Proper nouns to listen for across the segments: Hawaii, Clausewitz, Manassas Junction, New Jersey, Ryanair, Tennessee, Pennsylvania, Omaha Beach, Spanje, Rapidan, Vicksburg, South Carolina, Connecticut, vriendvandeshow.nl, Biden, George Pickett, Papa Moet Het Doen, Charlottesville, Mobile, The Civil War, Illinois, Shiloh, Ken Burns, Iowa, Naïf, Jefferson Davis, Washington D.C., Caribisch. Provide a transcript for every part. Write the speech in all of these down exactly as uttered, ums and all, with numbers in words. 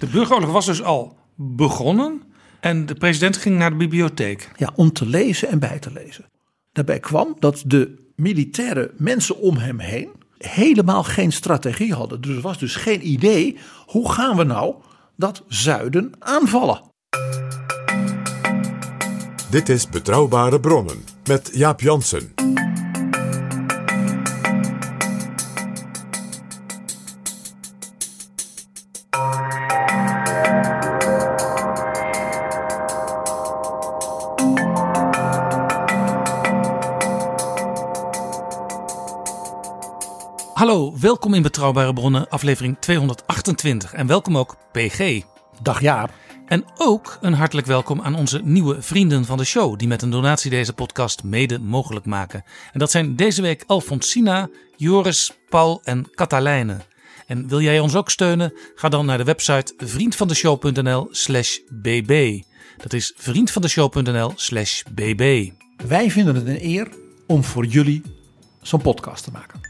De burgeroorlog was dus al begonnen. En de president ging naar de bibliotheek. Ja, om te lezen en bij te lezen. Daarbij kwam dat de militaire mensen om hem heen helemaal geen strategie hadden. Dus er was dus geen idee, hoe gaan we nou dat zuiden aanvallen? Dit is Betrouwbare Bronnen met Jaap Jansen. Hallo, welkom in Betrouwbare Bronnen, aflevering tweehonderdachtentwintig. En welkom ook P G. Dag Jaap. En ook een hartelijk welkom aan onze nieuwe vrienden van de show, die met een donatie deze podcast mede mogelijk maken. En dat zijn deze week Alfonsina, Joris, Paul en Catalijne. En wil jij ons ook steunen? Ga dan naar de website vriendvandeshow.nl slash bb. Dat is vriendvandeshow.nl slash bb. Wij vinden het een eer om voor jullie zo'n podcast te maken.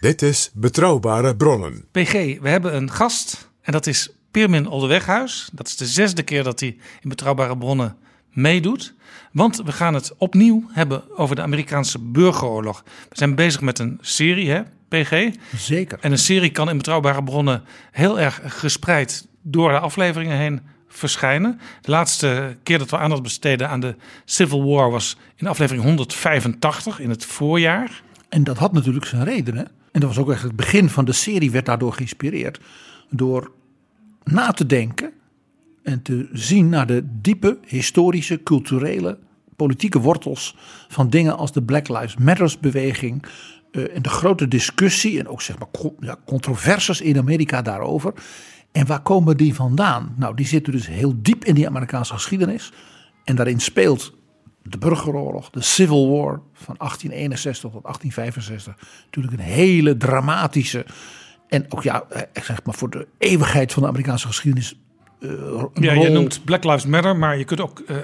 Dit is Betrouwbare Bronnen. P G, we hebben een gast en dat is Pirmin Olde Weghuis. Dat is de zesde keer dat hij in Betrouwbare Bronnen meedoet. Want we gaan het opnieuw hebben over de Amerikaanse burgeroorlog. We zijn bezig met een serie, hè, P G? Zeker. En een serie kan in Betrouwbare Bronnen heel erg gespreid door de afleveringen heen verschijnen. De laatste keer dat we aandacht besteden aan de Civil War was in aflevering honderdvijfentachtig in het voorjaar. En dat had natuurlijk zijn redenen. En dat was ook echt het begin van de serie, werd daardoor geïnspireerd. Door na te denken en te zien naar de diepe historische, culturele, politieke wortels van dingen als de Black Lives Matter beweging. Uh, en de grote discussie en ook zeg maar co- ja, controversies in Amerika daarover. En waar komen die vandaan? Nou, die zitten dus heel diep in die Amerikaanse geschiedenis. En daarin speelt de burgeroorlog, de Civil War van achttien eenenzestig tot achttien vijfenzestig. Natuurlijk een hele dramatische en ook ja, ik zeg maar voor de eeuwigheid van de Amerikaanse geschiedenis. Uh, ja, rol. Je noemt Black Lives Matter, maar je kunt ook uh,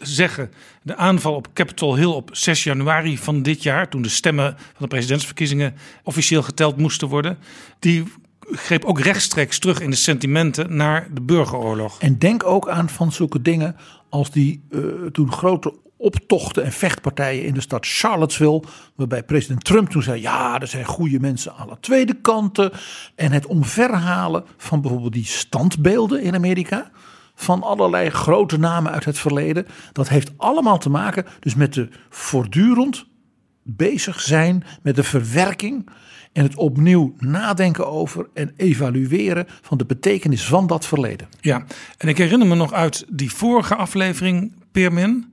zeggen de aanval op Capitol Hill op zes januari van dit jaar, toen de stemmen van de presidentsverkiezingen officieel geteld moesten worden, die greep ook rechtstreeks terug in de sentimenten naar de burgeroorlog. En denk ook aan van zulke dingen als die uh, toen grote optochten en vechtpartijen in de stad Charlottesville, waarbij president Trump toen zei, ja, er zijn goede mensen aan de tweede kanten. En het omverhalen van bijvoorbeeld die standbeelden in Amerika, van allerlei grote namen uit het verleden, dat heeft allemaal te maken dus met de voortdurend bezig zijn met de verwerking en het opnieuw nadenken over en evalueren van de betekenis van dat verleden. Ja, en ik herinner me nog uit die vorige aflevering, Pirmin,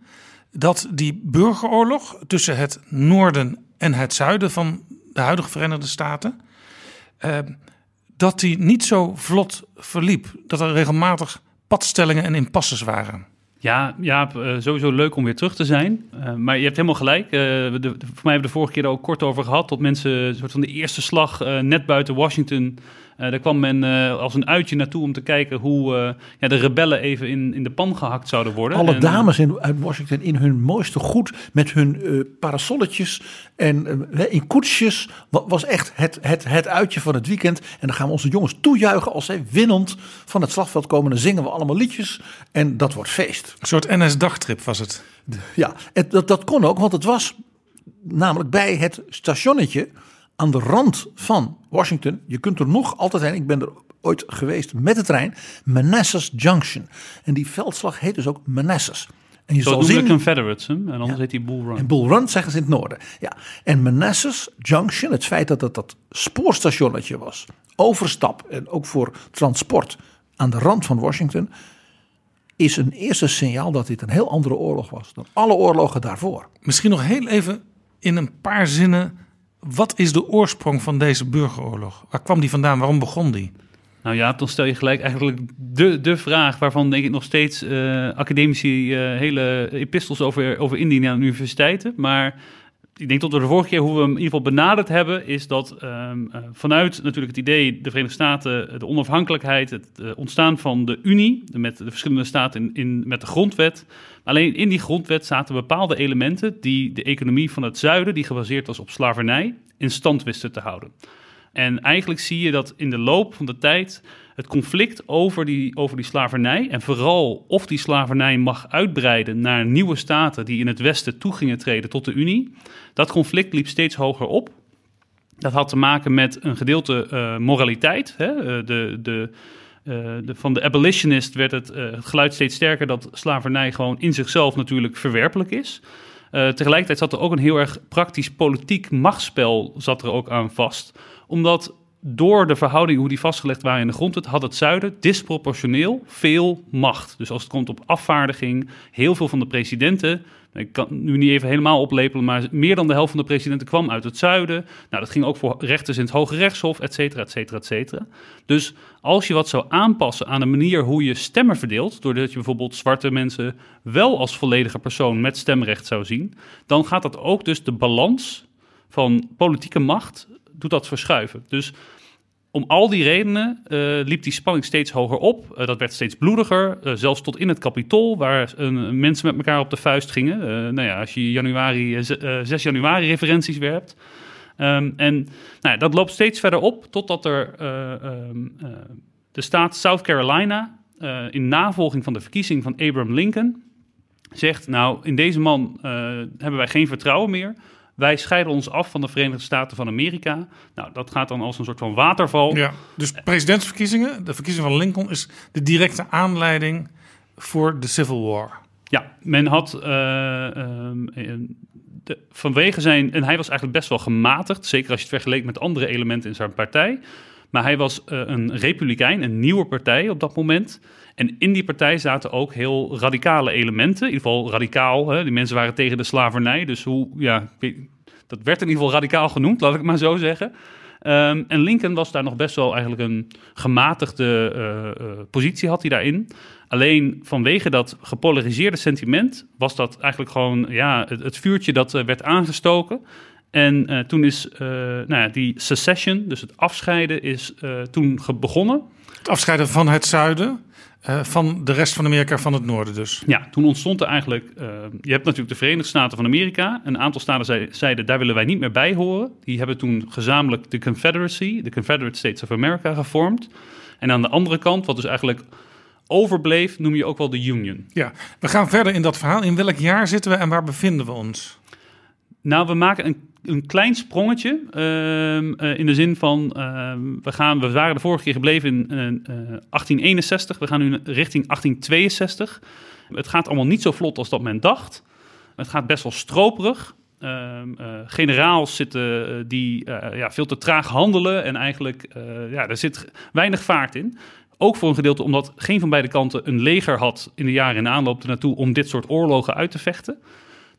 dat die burgeroorlog tussen het noorden en het zuiden van de huidige Verenigde Staten, Eh, dat die niet zo vlot verliep. Dat er regelmatig padstellingen en impasses waren. Ja, Jaap, sowieso leuk om weer terug te zijn. Uh, maar je hebt helemaal gelijk. Uh, de, de, voor mij hebben we de vorige keer er ook kort over gehad. Dat mensen, een soort van de eerste slag uh, net buiten Washington, Uh, daar kwam men uh, als een uitje naartoe om te kijken hoe uh, ja, de rebellen even in, in de pan gehakt zouden worden. Alle en, dames in, uit Washington in hun mooiste goed, met hun uh, parasolletjes en uh, in koetsjes, was echt het, het, het uitje van het weekend. En dan gaan we onze jongens toejuichen als zij winnend van het slagveld komen. Dan zingen we allemaal liedjes en dat wordt feest. Een soort N S-dagtrip was het. Ja, het, dat, dat kon ook, want het was namelijk bij het stationnetje aan de rand van Washington. Je kunt er nog altijd zijn. Ik ben er ooit geweest met de trein. Manassas Junction. En die veldslag heet dus ook Manassas. En je Zo zal zien de Confederates. Hè? En anders ja. heet die Bull Run. En Bull Run zeggen ze in het noorden. Ja. En Manassas Junction. Het feit dat het dat spoorstationnetje was. Overstap en ook voor transport aan de rand van Washington, is een eerste signaal dat dit een heel andere oorlog was dan alle oorlogen daarvoor. Misschien nog heel even in een paar zinnen Wat is de oorsprong van deze burgeroorlog? Waar kwam die vandaan? Waarom begon die? Nou ja, dan stel je gelijk eigenlijk de, de vraag waarvan denk ik nog steeds uh, academici uh, hele epistels over, over indienen aan universiteiten. Maar ik denk dat we de vorige keer hoe we hem in ieder geval benaderd hebben, is dat um, uh, vanuit natuurlijk het idee de Verenigde Staten, de onafhankelijkheid, het uh, ontstaan van de Unie met de verschillende staten in, in, met de grondwet. Alleen in die grondwet zaten bepaalde elementen die de economie van het zuiden, die gebaseerd was op slavernij, in stand wisten te houden. En eigenlijk zie je dat in de loop van de tijd het conflict over die, over die slavernij, en vooral of die slavernij mag uitbreiden naar nieuwe staten die in het westen toe gingen treden tot de Unie, dat conflict liep steeds hoger op. Dat had te maken met een gedeelte uh, moraliteit. Hè? Uh, de, de, uh, de, van de abolitionist werd het, uh, het geluid steeds sterker dat slavernij gewoon in zichzelf natuurlijk verwerpelijk is. Uh, tegelijkertijd zat er ook een heel erg praktisch politiek machtsspel zat er ook aan vast, omdat door de verhouding hoe die vastgelegd waren in de grondwet had het zuiden disproportioneel veel macht. Dus als het komt op afvaardiging, heel veel van de presidenten, ik kan nu niet even helemaal oplepelen, maar meer dan de helft van de presidenten kwam uit het zuiden. Nou, dat ging ook voor rechters in het Hoge Rechtshof, et cetera, et cetera, et cetera. Dus als je wat zou aanpassen aan de manier hoe je stemmen verdeelt, doordat je bijvoorbeeld zwarte mensen wel als volledige persoon met stemrecht zou zien, dan gaat dat ook dus de balans van politieke macht doet dat verschuiven. Dus om al die redenen uh, liep die spanning steeds hoger op. Uh, dat werd steeds bloediger, uh, zelfs tot in het Capitool, waar uh, mensen met elkaar op de vuist gingen. Uh, nou ja, als je januari, uh, zes januari referenties werpt. Um, en nou ja, dat loopt steeds verder op, totdat er uh, um, uh, de staat South Carolina, uh, in navolging van de verkiezing van Abraham Lincoln, zegt, nou, in deze man uh, hebben wij geen vertrouwen meer. Wij scheiden ons af van de Verenigde Staten van Amerika. Nou, dat gaat dan als een soort van waterval. Ja, dus presidentsverkiezingen, de verkiezing van Lincoln, is de directe aanleiding voor de Civil War. Ja, men had uh, um, de, vanwege zijn... En hij was eigenlijk best wel gematigd, zeker als je het vergeleek met andere elementen in zijn partij. Maar hij was uh, een republikein, een nieuwe partij op dat moment. En in die partij zaten ook heel radicale elementen. In ieder geval radicaal. Hè? Die mensen waren tegen de slavernij. Dus hoe, ja, dat werd in ieder geval radicaal genoemd, laat ik het maar zo zeggen. Um, en Lincoln was daar nog best wel eigenlijk een gematigde uh, uh, positie had hij daarin. Alleen vanwege dat gepolariseerde sentiment was dat eigenlijk gewoon ja, het, het vuurtje dat uh, werd aangestoken. En uh, toen is uh, nou ja, die secession, dus het afscheiden, is uh, toen ge- begonnen. Het afscheiden van het zuiden, uh, van de rest van Amerika, van het noorden dus. Ja, toen ontstond er eigenlijk... Uh, je hebt natuurlijk de Verenigde Staten van Amerika. Een aantal staten zei, zeiden, daar willen wij niet meer bij horen. Die hebben toen gezamenlijk de Confederacy, de Confederate States of America, gevormd. En aan de andere kant, wat dus eigenlijk overbleef, noem je ook wel de Union. Ja, we gaan verder in dat verhaal. In welk jaar zitten we en waar bevinden we ons? Nou, we maken een Een klein sprongetje uh, uh, in de zin van, uh, we, gaan, we waren de vorige keer gebleven in uh, achttien eenenzestig, we gaan nu richting achttien tweeënzestig. Het gaat allemaal niet zo vlot als dat men dacht. Het gaat best wel stroperig. Uh, uh, generaals zitten uh, die uh, ja, veel te traag handelen en eigenlijk, uh, ja, er zit weinig vaart in. Ook voor een gedeelte omdat geen van beide kanten een leger had in de jaren in de aanloop ernaartoe om dit soort oorlogen uit te vechten.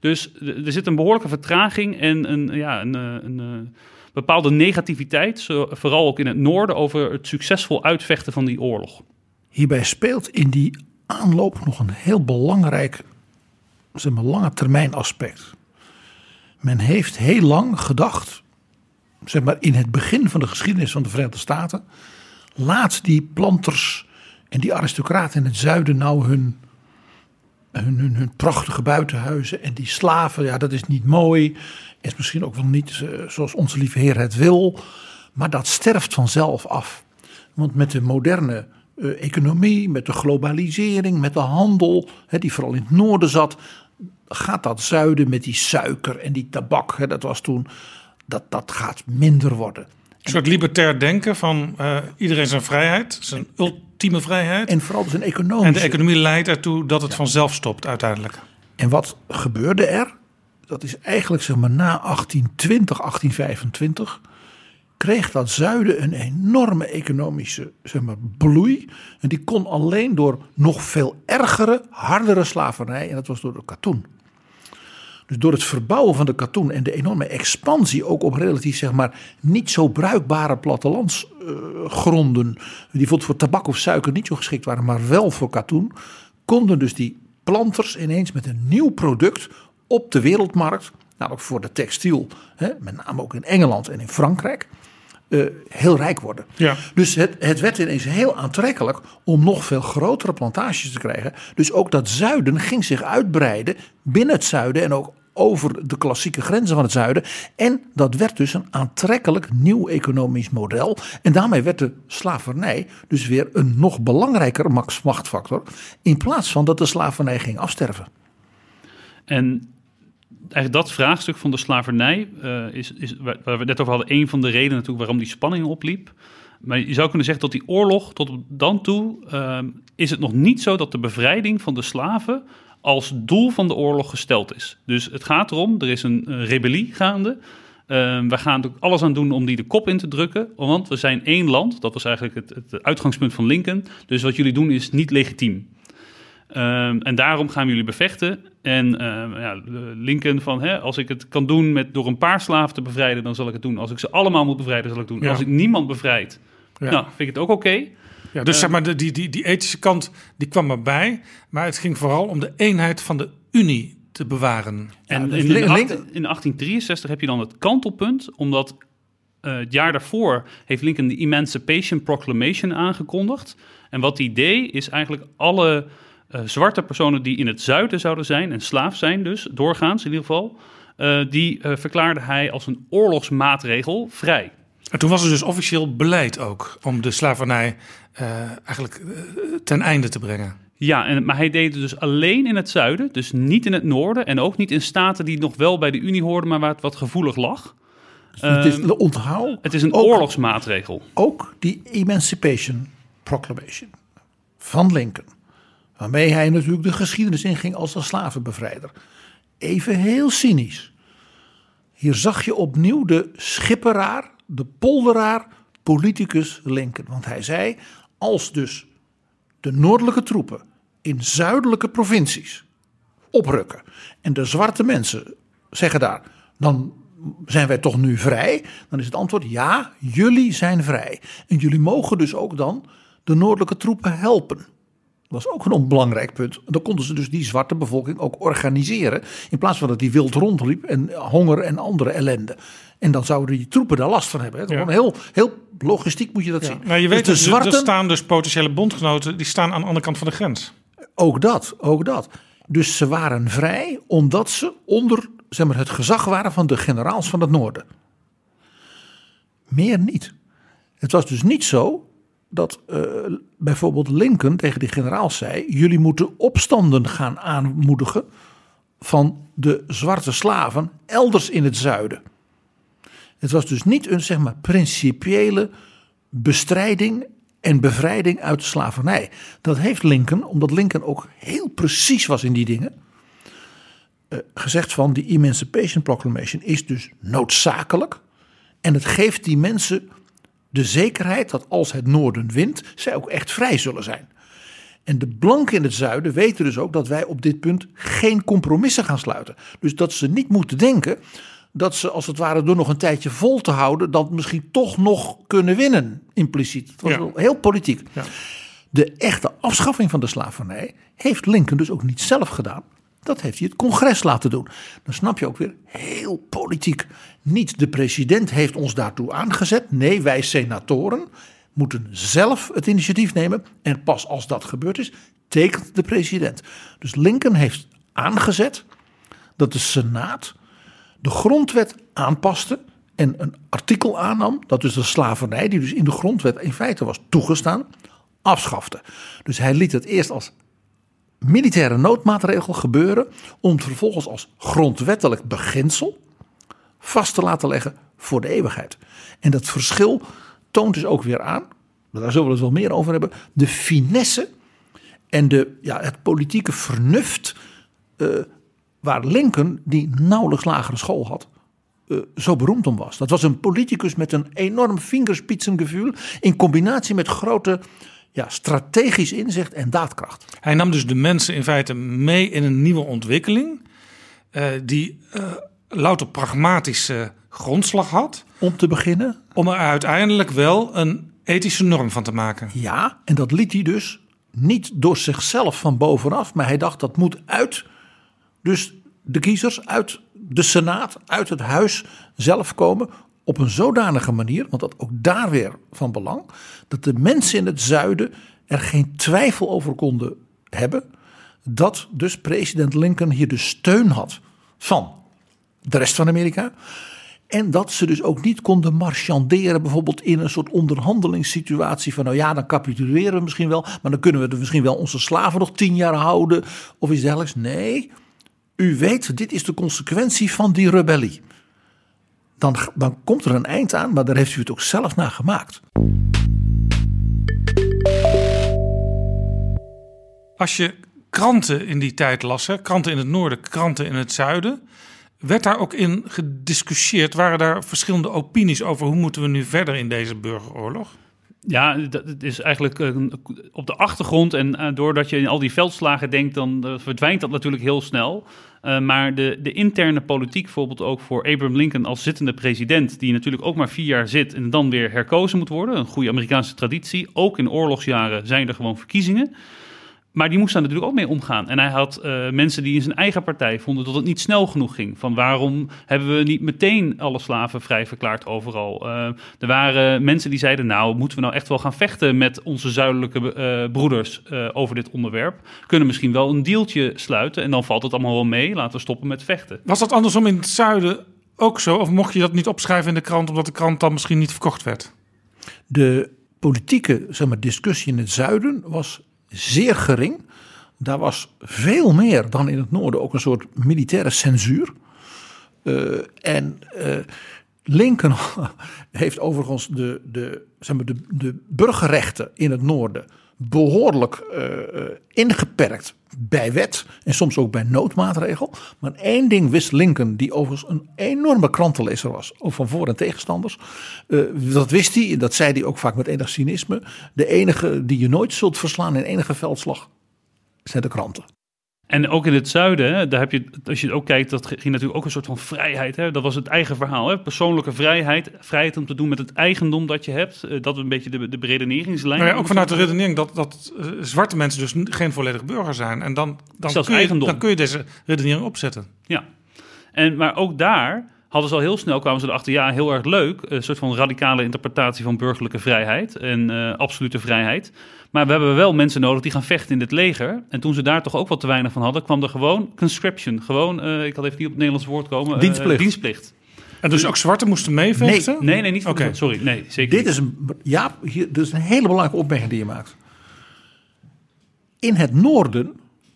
Dus er zit een behoorlijke vertraging en een, ja, een, een, een bepaalde negativiteit, vooral ook in het noorden, over het succesvol uitvechten van die oorlog. Hierbij speelt in die aanloop nog een heel belangrijk, zeg maar, lange termijn aspect. Men heeft heel lang gedacht, zeg maar in het begin van de geschiedenis van de Verenigde Staten, laat die planters en die aristocraten in het zuiden nou hun... Hun, hun, hun prachtige buitenhuizen en die slaven, ja, dat is niet mooi. Is misschien ook wel niet uh, zoals onze lieve Heer het wil. Maar dat sterft vanzelf af. Want met de moderne uh, economie, met de globalisering, met de handel, hè, die vooral in het noorden zat, gaat dat zuiden met die suiker en die tabak, hè, dat was toen, dat, dat gaat minder worden. Een soort libertair denken van uh, iedereen zijn vrijheid, zijn ultieme vrijheid. En vooral zijn economische. En de economie leidt ertoe dat het ja. vanzelf stopt uiteindelijk. En wat gebeurde er? Dat is eigenlijk zeg maar na achttien twintig, achttien vijfentwintig... kreeg dat zuiden een enorme economische zeg maar, bloei. En die kon alleen door nog veel ergere, hardere slavernij. En dat was door de katoen. Dus door het verbouwen van de katoen en de enorme expansie, ook op relatief zeg maar niet zo bruikbare plattelandsgronden, uh, die bijvoorbeeld voor tabak of suiker niet zo geschikt waren, maar wel voor katoen, konden dus die planters ineens met een nieuw product op de wereldmarkt, namelijk voor de textiel, hè, met name ook in Engeland en in Frankrijk, Uh, heel rijk worden. Ja. Dus het, het werd ineens heel aantrekkelijk om nog veel grotere plantages te krijgen. Dus ook dat zuiden ging zich uitbreiden binnen het zuiden en ook over de klassieke grenzen van het zuiden. En dat werd dus een aantrekkelijk nieuw economisch model. En daarmee werd de slavernij dus weer een nog belangrijker machtfactor, in plaats van dat de slavernij ging afsterven. En eigenlijk dat vraagstuk van de slavernij uh, is, is, waar we net over hadden, een van de redenen natuurlijk waarom die spanning opliep. Maar je zou kunnen zeggen dat die oorlog tot op dan toe, uh, is het nog niet zo dat de bevrijding van de slaven als doel van de oorlog gesteld is. Dus het gaat erom, er is een uh, rebellie gaande. Uh, we gaan er alles aan doen om die de kop in te drukken, want we zijn één land. Dat was eigenlijk het, het uitgangspunt van Lincoln. Dus wat jullie doen is niet legitiem. Um, en daarom gaan we jullie bevechten. En um, ja, Lincoln van, hè, als ik het kan doen met, door een paar slaven te bevrijden, dan zal ik het doen. Als ik ze allemaal moet bevrijden, zal ik het doen. Ja. Als ik niemand bevrijd, ja. nou, vind ik het ook oké. Okay. Ja, dus uh, zeg maar, de, die, die, die ethische kant, die kwam erbij. Maar het ging vooral om de eenheid van de Unie te bewaren. En ja, dus in, in, in, in achttien drieënzestig heb je dan het kantelpunt, omdat uh, het jaar daarvoor heeft Lincoln de Emancipation Proclamation aangekondigd. En wat die deed, is eigenlijk alle Uh, zwarte personen die in het zuiden zouden zijn en slaaf zijn dus, doorgaans in ieder geval, uh, die uh, verklaarde hij als een oorlogsmaatregel vrij. En toen was er dus officieel beleid ook om de slavernij uh, eigenlijk uh, ten einde te brengen. Ja, en, maar hij deed het dus alleen in het zuiden, dus niet in het noorden en ook niet in staten die nog wel bij de Unie hoorden, maar waar het wat gevoelig lag. Uh, het is een onthaal. Het is een ook, oorlogsmaatregel. Ook die Emancipation Proclamation van Lincoln, waarmee hij natuurlijk de geschiedenis inging als de slavenbevrijder. Even heel cynisch. Hier zag je opnieuw de schipperaar, de polderaar, politicus Lincoln. Want hij zei, als dus de noordelijke troepen in zuidelijke provincies oprukken en de zwarte mensen zeggen daar, dan zijn wij toch nu vrij? Dan is het antwoord, ja, jullie zijn vrij. En jullie mogen dus ook dan de noordelijke troepen helpen. Dat was ook een onbelangrijk punt. Dan konden ze dus die zwarte bevolking ook organiseren, in plaats van dat die wild rondliep en honger en andere ellende. En dan zouden die troepen daar last van hebben. Hè. Ja. Heel, heel logistiek moet je dat ja. zien. Nou, je weet, dus de zwarten, er staan dus potentiële bondgenoten, die staan aan de andere kant van de grens. Ook dat, ook dat. Dus ze waren vrij omdat ze onder zeg maar, het gezag waren van de generaals van het noorden. Meer niet. Het was dus niet zo dat uh, bijvoorbeeld Lincoln tegen die generaals zei, jullie moeten opstanden gaan aanmoedigen van de zwarte slaven elders in het zuiden. Het was dus niet een zeg maar principiële bestrijding en bevrijding uit de slavernij. Dat heeft Lincoln, omdat Lincoln ook heel precies was in die dingen, uh, gezegd van die Emancipation Proclamation is dus noodzakelijk en het geeft die mensen de zekerheid dat als het noorden wint, zij ook echt vrij zullen zijn. En de blanken in het zuiden weten dus ook dat wij op dit punt geen compromissen gaan sluiten. Dus dat ze niet moeten denken dat ze als het ware door nog een tijdje vol te houden, dat misschien toch nog kunnen winnen, impliciet. Het was ja. heel politiek. Ja. De echte afschaffing van de slavernij heeft Lincoln dus ook niet zelf gedaan. Dat heeft hij het congres laten doen. Dan snap je ook weer, heel politiek. Niet de president heeft ons daartoe aangezet. Nee, wij senatoren moeten zelf het initiatief nemen. En pas als dat gebeurd is, tekent de president. Dus Lincoln heeft aangezet dat de Senaat de grondwet aanpaste en een artikel aannam, dat dus de slavernij, die dus in de grondwet in feite was toegestaan, afschafte. Dus hij liet het eerst als militaire noodmaatregel gebeuren om het vervolgens als grondwettelijk beginsel vast te laten leggen voor de eeuwigheid. En dat verschil toont dus ook weer aan, maar daar zullen we het wel meer over hebben, de finesse en de, ja, het politieke vernuft uh, waar Lincoln, die nauwelijks lagere school had, Uh, zo beroemd om was. Dat was een politicus met een enorm vingerspitsengevoel in combinatie met grote ja, strategisch inzicht en daadkracht. Hij nam dus de mensen in feite mee in een nieuwe ontwikkeling. uh, die uh, louter pragmatische grondslag had. Om te beginnen? Om er uiteindelijk wel een ethische norm van te maken. Ja, en dat liet hij dus niet door zichzelf van bovenaf. Maar hij dacht, dat moet uit dus de kiezers, uit de Senaat, uit het huis zelf komen. Op een zodanige manier, want dat ook daar weer van belang, dat de mensen in het zuiden er geen twijfel over konden hebben, dat dus president Lincoln hier de steun had van de rest van Amerika. En dat ze dus ook niet konden marchanderen, bijvoorbeeld in een soort onderhandelingssituatie van nou ja, dan capituleren we misschien wel, maar dan kunnen we er misschien wel onze slaven nog tien jaar houden of iets dergelijks. Nee, u weet, dit is de consequentie van die rebellie. Dan, dan komt er een eind aan, maar daar heeft u het ook zelf naar gemaakt. Als je kranten in die tijd las, hè, kranten in het noorden, kranten in het zuiden, werd daar ook in gediscussieerd? Waren daar verschillende opinies over hoe moeten we nu verder in deze burgeroorlog? Ja, dat is eigenlijk uh, op de achtergrond en uh, doordat je in al die veldslagen denkt, dan uh, verdwijnt dat natuurlijk heel snel. Uh, maar de, de interne politiek, bijvoorbeeld ook voor Abraham Lincoln als zittende president, die natuurlijk ook maar vier jaar zit en dan weer herkozen moet worden. Een goede Amerikaanse traditie. Ook in oorlogsjaren zijn er gewoon verkiezingen. Maar die moest daar natuurlijk ook mee omgaan. En hij had uh, mensen die in zijn eigen partij vonden dat het niet snel genoeg ging. Van waarom hebben we niet meteen alle slaven vrij verklaard overal? Uh, er waren mensen die zeiden, nou moeten we nou echt wel gaan vechten met onze zuidelijke uh, broeders uh, over dit onderwerp? Kunnen misschien wel een dealtje sluiten en dan valt het allemaal wel mee. Laten we stoppen met vechten. Was dat andersom in het zuiden ook zo? Of mocht je dat niet opschrijven in de krant omdat de krant dan misschien niet verkocht werd? De politieke zeg maar, discussie in het zuiden was zeer gering. Daar was veel meer dan in het noorden ook een soort militaire censuur. Uh, en uh, Lincoln heeft overigens de, de, zeg maar de, de burgerrechten in het noorden behoorlijk uh, ingeperkt bij wet en soms ook bij noodmaatregel. Maar één ding wist Lincoln, die overigens een enorme krantenlezer was, ook van voor- en tegenstanders. Uh, dat wist hij, dat zei hij ook vaak met enig cynisme. De enige die je nooit zult verslaan in enige veldslag zijn de kranten. En ook in het zuiden, daar heb je, als je ook kijkt, dat ging natuurlijk ook een soort van vrijheid. Hè? Dat was het eigen verhaal, hè? Persoonlijke vrijheid. Vrijheid om te doen met het eigendom dat je hebt. Dat is een beetje de, de beredeneringslijn. Maar ja, ook vanuit de redenering dat, dat uh, zwarte mensen dus geen volledig burger zijn. En dan, dan, kun, je, eigendom. dan kun je deze redenering opzetten. Ja, en, maar ook daar hadden ze al heel snel, kwamen ze erachter, ja, heel erg leuk. Een soort van radicale interpretatie van burgerlijke vrijheid en uh, absolute vrijheid. Maar we hebben wel mensen nodig die gaan vechten in dit leger. En toen ze daar toch ook wat te weinig van hadden, kwam er gewoon conscription. Gewoon, uh, ik had even niet op het Nederlands woord komen. Dienstplicht. Uh, dienstplicht. En dus ook zwarten moesten meevechten? Nee, nee, nee niet. Okay. Sorry, nee, zeker dit niet. Is een, Jaap, hier, dit is een hele belangrijke opmerking die je maakt. In het noorden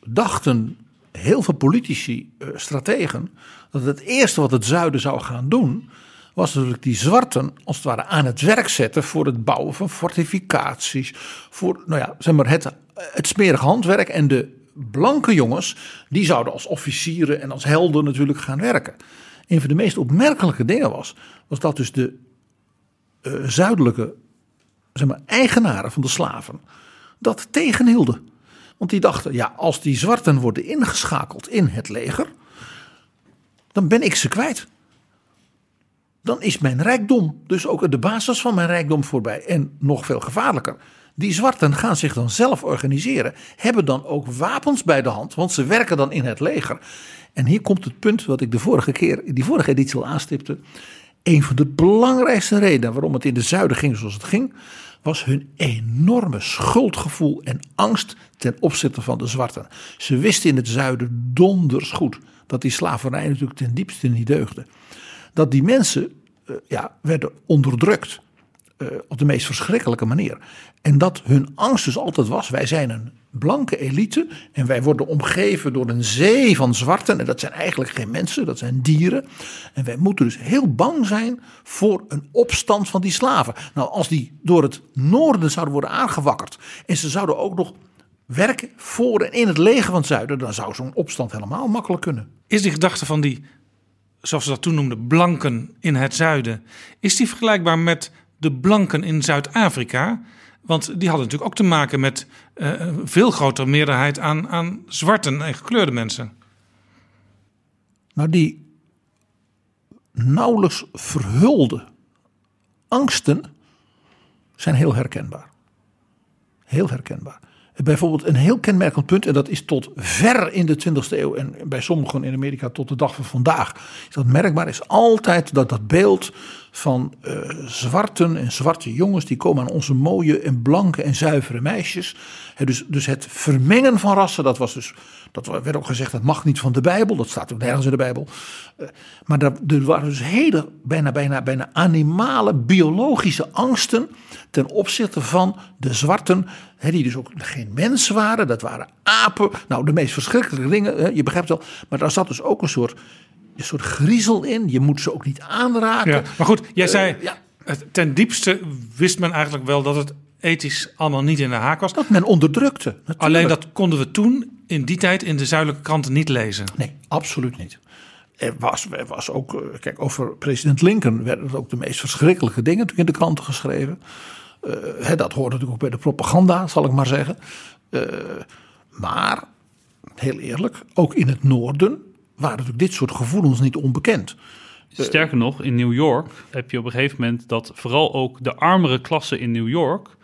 dachten heel veel politici, uh, strategen, dat het eerste wat het zuiden zou gaan doen was natuurlijk die zwarten als het ware aan het werk zetten voor het bouwen van fortificaties, voor nou ja, zeg maar het, het smerige handwerk. En de blanke jongens, die zouden als officieren en als helden natuurlijk gaan werken. Een van de meest opmerkelijke dingen was, was dat dus de uh, zuidelijke zeg maar, eigenaren van de slaven dat tegenhielden. Want die dachten, ja, als die zwarten worden ingeschakeld in het leger, dan ben ik ze kwijt. Dan is mijn rijkdom, dus ook de basis van mijn rijkdom voorbij. En nog veel gevaarlijker, die zwarten gaan zich dan zelf organiseren, hebben dan ook wapens bij de hand, want ze werken dan in het leger. En hier komt het punt wat ik de vorige keer, die vorige editie al aanstipte. Een van de belangrijkste redenen waarom het in de zuiden ging zoals het ging, was hun enorme schuldgevoel en angst ten opzichte van de zwarten. Ze wisten in het zuiden donders goed dat die slavernij natuurlijk ten diepste niet deugde. Dat die mensen uh, ja, werden onderdrukt uh, op de meest verschrikkelijke manier. En dat hun angst dus altijd was, wij zijn een blanke elite en wij worden omgeven door een zee van zwarten. En dat zijn eigenlijk geen mensen, dat zijn dieren. En wij moeten dus heel bang zijn voor een opstand van die slaven. Nou, als die door het noorden zouden worden aangewakkerd en ze zouden ook nog werken voor en in het leger van het zuiden, dan zou zo'n opstand helemaal makkelijk kunnen. Is die gedachte van die, zoals ze dat toen noemden, blanken in het zuiden, is die vergelijkbaar met de blanken in Zuid-Afrika? Want die hadden natuurlijk ook te maken met uh, een veel grotere meerderheid aan, aan zwarten en gekleurde mensen. Nou, die nauwelijks verhulde angsten zijn heel herkenbaar. Heel herkenbaar. Bijvoorbeeld een heel kenmerkend punt, en dat is tot ver in de twintigste eeuw... en bij sommigen in Amerika tot de dag van vandaag, is dat merkbaar, is altijd dat dat beeld van uh, zwarten en zwarte jongens, die komen aan onze mooie en blanke en zuivere meisjes. He, dus, dus het vermengen van rassen, dat was dus, dat werd ook gezegd, dat mag niet van de Bijbel. Dat staat ook nergens in de Bijbel. Uh, maar daar, er waren dus hele bijna, bijna, bijna animale, biologische angsten ten opzichte van de zwarten, he, die dus ook geen mens waren. Dat waren apen. Nou, de meest verschrikkelijke dingen, he, je begrijpt wel. Maar daar zat dus ook een soort... een soort griezel in. Je moet ze ook niet aanraken. Ja, maar goed, jij zei... Uh, ja. ten diepste wist men eigenlijk wel dat het ethisch allemaal niet in de haak was. Dat men onderdrukte. Natuurlijk. Alleen dat konden we toen in die tijd in de zuidelijke kranten niet lezen. Nee, absoluut niet. Er was, er was ook... Kijk, over president Lincoln werden ook de meest verschrikkelijke dingen natuurlijk in de kranten geschreven. Uh, hè, dat hoorde natuurlijk ook bij de propaganda, zal ik maar zeggen. Uh, maar, heel eerlijk, ook in het noorden waren natuurlijk dit soort gevoelens niet onbekend. Sterker nog, in New York heb je op een gegeven moment dat vooral ook de armere klasse in New York uh,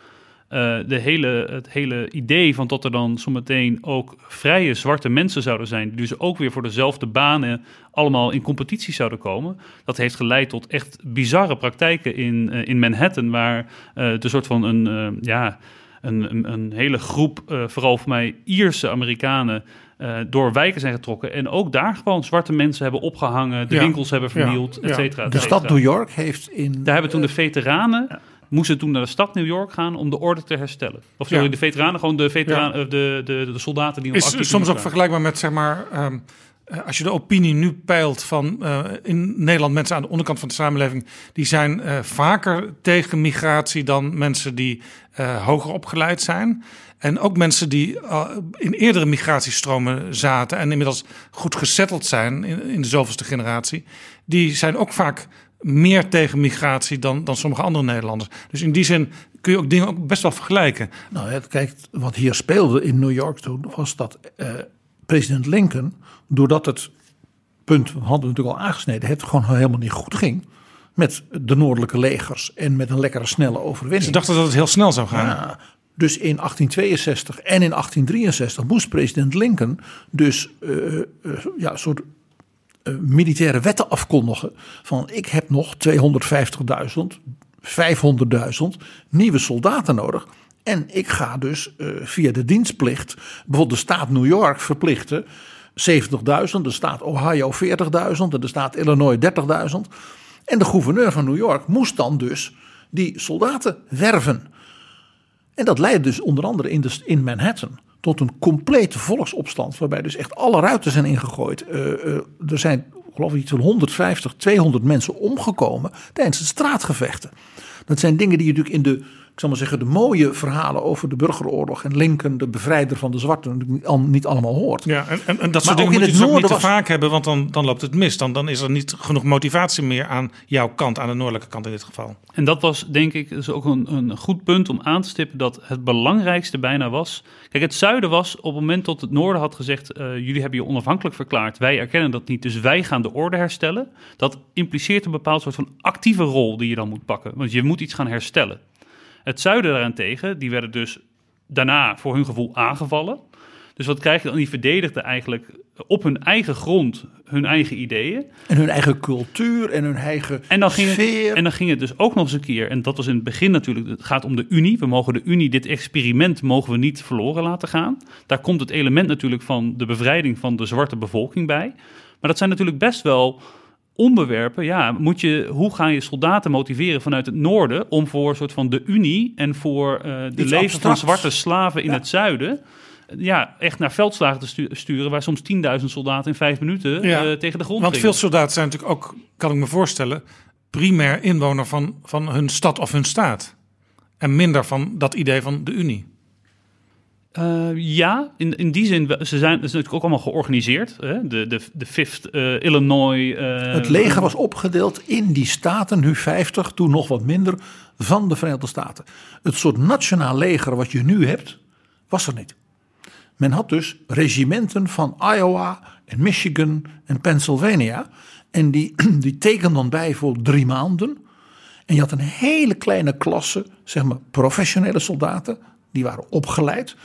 de hele, het hele idee van dat er dan zometeen ook vrije zwarte mensen zouden zijn, die dus ook weer voor dezelfde banen allemaal in competitie zouden komen. Dat heeft geleid tot echt bizarre praktijken in, uh, in Manhattan, waar uh, het een soort van een, uh, ja, een, een, een hele groep, uh, vooral voor mij Ierse Amerikanen, Uh, door wijken zijn getrokken en ook daar gewoon zwarte mensen hebben opgehangen, de ja, winkels hebben vernield, ja, et cetera. De stad New York heeft in... Daar hebben toen de veteranen, ja. moesten toen naar de stad New York gaan om de orde te herstellen. Of sorry, ja. de veteranen, gewoon de, veteranen, ja. de, de, de soldaten die... Is actief soms ook waren. Vergelijkbaar met, zeg maar, um, als je de opinie nu peilt van uh, in Nederland mensen aan de onderkant van de samenleving, die zijn uh, vaker tegen migratie dan mensen die uh, hoger opgeleid zijn. En ook mensen die in eerdere migratiestromen zaten en inmiddels goed gesetteld zijn in de zoveelste generatie, die zijn ook vaak meer tegen migratie dan, dan sommige andere Nederlanders. Dus in die zin kun je ook dingen ook best wel vergelijken. Nou, kijk, wat hier speelde in New York toen was dat eh, president Lincoln, doordat het punt, we hadden natuurlijk al aangesneden, het gewoon helemaal niet goed ging met de noordelijke legers en met een lekkere snelle overwinning. Ze dachten dat het heel snel zou gaan. Ja. Dus in achttien tweeënzestig en in achttien drieënzestig moest president Lincoln dus uh, uh, ja, een soort uh, militaire wetten afkondigen. Van ik heb nog tweehonderdvijftigduizend, vijfhonderdduizend nieuwe soldaten nodig. En ik ga dus uh, via de dienstplicht bijvoorbeeld de staat New York verplichten zeventigduizend. De staat Ohio veertigduizend en de staat Illinois dertigduizend. En de gouverneur van New York moest dan dus die soldaten werven. En dat leidde dus onder andere in, de, in Manhattan tot een complete volksopstand, waarbij dus echt alle ruiten zijn ingegooid. Uh, uh, er zijn, geloof ik, iets van honderdvijftig, tweehonderd mensen omgekomen tijdens het straatgevechten. Dat zijn dingen die je natuurlijk in de, ik zal maar zeggen, de mooie verhalen over de burgeroorlog en Lincoln, de bevrijder van de zwarten, niet allemaal hoort. Ja, en, en, en dat soort maar dingen moet je het ook niet te was... vaak hebben, want dan, dan loopt het mis. Dan, dan is er niet genoeg motivatie meer aan jouw kant, aan de noordelijke kant in dit geval. En dat was, denk ik, dus ook een, een goed punt om aan te stippen dat het belangrijkste bijna was. Kijk, het zuiden was op het moment dat het noorden had gezegd, uh, jullie hebben je onafhankelijk verklaard, wij erkennen dat niet, dus wij gaan de orde herstellen. Dat impliceert een bepaald soort van actieve rol die je dan moet pakken, want je moet iets gaan herstellen. Het zuiden daarentegen, die werden dus daarna voor hun gevoel aangevallen. Dus wat krijg je dan? Die verdedigden eigenlijk op hun eigen grond hun eigen ideeën. En hun eigen cultuur en hun eigen en dan ging sfeer. Het, en dan ging het dus ook nog eens een keer, en dat was in het begin natuurlijk, het gaat om de Unie. We mogen de Unie, dit experiment mogen we niet verloren laten gaan. Daar komt het element natuurlijk van de bevrijding van de zwarte bevolking bij. Maar dat zijn natuurlijk best wel onderwerpen, ja, moet je, hoe ga je soldaten motiveren vanuit het noorden om voor een soort van de Unie en voor uh, de Iets leven abstract. van zwarte slaven in ja. het zuiden, ja, echt naar veldslagen te stu- sturen waar soms tienduizend soldaten in vijf minuten ja. uh, tegen de grond gingen. Want veel soldaten zijn natuurlijk ook, kan ik me voorstellen, primair inwoner van, van hun stad of hun staat en minder van dat idee van de Unie. Uh, ja, in, in die zin, ze zijn, ze zijn natuurlijk ook allemaal georganiseerd. Hè? De, de, de Fifth, uh, Illinois. Uh, het leger was opgedeeld in die staten, nu vijftig, toen nog wat minder, van de Verenigde Staten. Het soort nationaal leger wat je nu hebt, was er niet. Men had dus regimenten van Iowa en Michigan en Pennsylvania. En die, die tekenden dan bij voor drie maanden. En je had een hele kleine klasse, zeg maar professionele soldaten. Die waren opgeleid.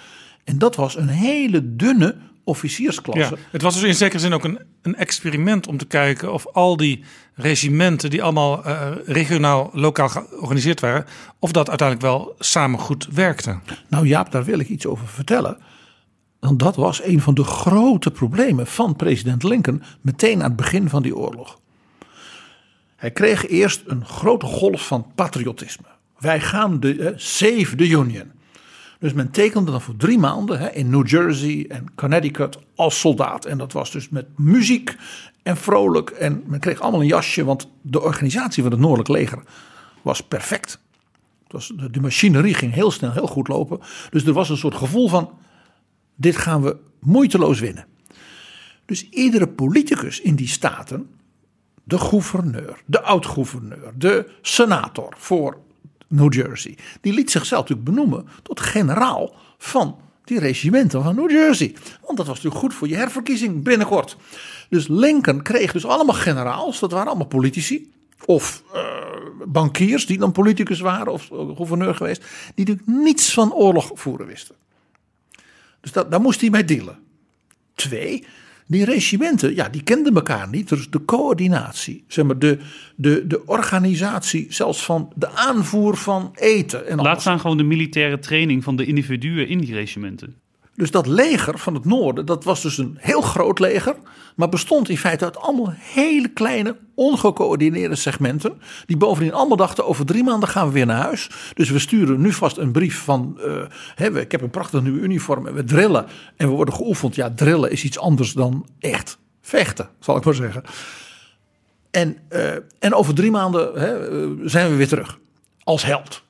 En dat was een hele dunne officiersklasse. Ja, het was dus in zekere zin ook een, een experiment om te kijken of al die regimenten die allemaal uh, regionaal, lokaal georganiseerd waren, of dat uiteindelijk wel samen goed werkte. Nou Jaap, daar wil ik iets over vertellen. Want dat was een van de grote problemen van president Lincoln meteen aan het begin van die oorlog. Hij kreeg eerst een grote golf van patriotisme. Wij gaan de uh, save the Union. Dus men tekende dan voor drie maanden hè, in New Jersey en Connecticut als soldaat. En dat was dus met muziek en vrolijk. En men kreeg allemaal een jasje, want de organisatie van het Noordelijk Leger was perfect. Het was, de machinerie ging heel snel heel goed lopen. Dus er was een soort gevoel van, dit gaan we moeiteloos winnen. Dus iedere politicus in die staten, de gouverneur, de oud-gouverneur, de senator voor New Jersey, die liet zichzelf natuurlijk benoemen tot generaal van die regimenten van New Jersey. Want dat was natuurlijk goed voor je herverkiezing binnenkort. Dus Lincoln kreeg dus allemaal generaals, dat waren allemaal politici. Of uh, bankiers die dan politicus waren of uh, gouverneur geweest. Die natuurlijk niets van oorlog voeren wisten. Dus dat, daar moest hij mee dealen. Twee, die regimenten, ja, die kenden elkaar niet. Dus de coördinatie, zeg maar, de, de, de organisatie, zelfs van de aanvoer van eten. En laat staan gewoon de militaire training van de individuen in die regimenten. Dus dat leger van het noorden, dat was dus een heel groot leger, maar bestond in feite uit allemaal hele kleine, ongecoördineerde segmenten, die bovendien allemaal dachten, over drie maanden gaan we weer naar huis. Dus we sturen nu vast een brief van, uh, hè, ik heb een prachtig nieuw uniform en we drillen en we worden geoefend. Ja, drillen is iets anders dan echt vechten, zal ik maar zeggen. En, uh, en over drie maanden hè, uh, zijn we weer terug, als held.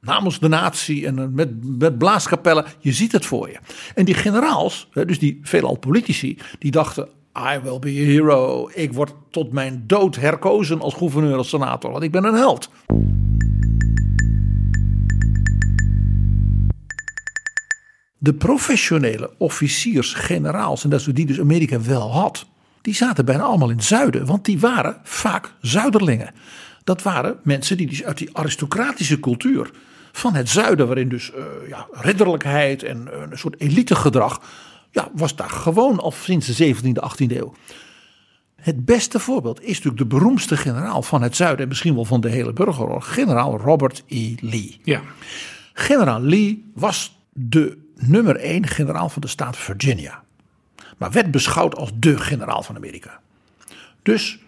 Namens de natie en met, met blaaskapellen. Je ziet het voor je. En die generaals, dus die veelal politici, die dachten, I will be a hero. Ik word tot mijn dood herkozen als gouverneur, als senator. Want ik ben een held. De professionele officiers, generaals en dat soort die dus Amerika wel had, die zaten bijna allemaal in het zuiden. Want die waren vaak zuiderlingen. Dat waren mensen die dus uit die aristocratische cultuur van het zuiden, waarin dus uh, ja, ridderlijkheid en uh, een soort elitegedrag, ja, was daar gewoon al sinds de zeventiende, achttiende eeuw. Het beste voorbeeld is natuurlijk de beroemdste generaal van het zuiden en misschien wel van de hele burgeroorlog, generaal Robert E. Lee. Ja. Generaal Lee was de nummer één generaal van de staat Virginia, maar werd beschouwd als de generaal van Amerika. Dus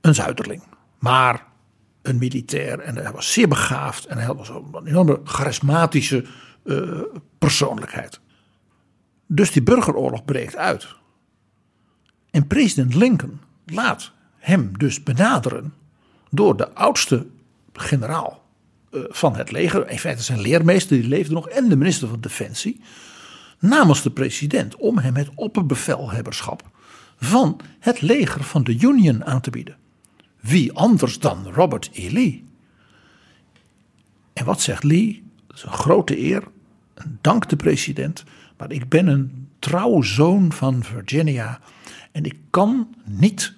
een zuiderling, maar een militair en hij was zeer begaafd en hij was een enorme charismatische uh, persoonlijkheid. Dus die burgeroorlog breekt uit. En president Lincoln laat hem dus benaderen door de oudste generaal uh, van het leger, in feite zijn leermeester, die leefde nog, en de minister van Defensie, namens de president om hem het opperbevelhebberschap van het leger van de Union aan te bieden. Wie anders dan Robert E. Lee? En wat zegt Lee? Dat is een grote eer. Dank de president. Maar ik ben een trouwe zoon van Virginia. En ik kan niet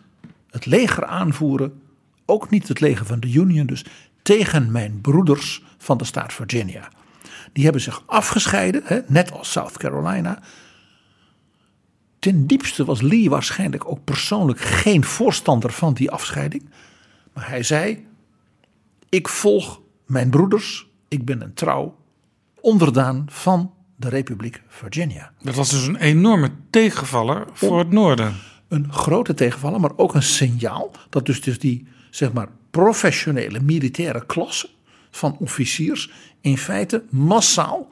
het leger aanvoeren. Ook niet het leger van de Union. Dus tegen mijn broeders van de staat Virginia. Die hebben zich afgescheiden. Hè, net als South Carolina. Ten diepste was Lee waarschijnlijk ook persoonlijk geen voorstander van die afscheiding. Maar hij zei, ik volg mijn broeders. Ik ben een trouw onderdaan van de Republiek Virginia. Dat was dus een enorme tegenvaller voor het noorden. Een grote tegenvaller, maar ook een signaal dat dus, dus die zeg maar professionele militaire klasse van officiers in feite massaal,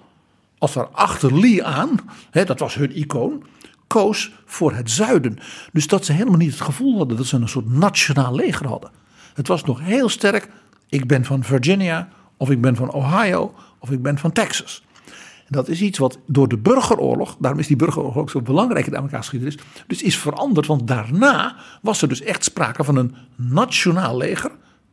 als daar achter Lee aan, hè, dat was hun icoon, koos voor het zuiden. Dus dat ze helemaal niet het gevoel hadden dat ze een soort nationaal leger hadden. Het was nog heel sterk, ik ben van Virginia, of ik ben van Ohio, of ik ben van Texas. En dat is iets wat door de burgeroorlog, daarom is die burgeroorlog ook zo belangrijk in de Amerikaanse geschiedenis, dus is veranderd, want daarna was er dus echt sprake van een nationaal leger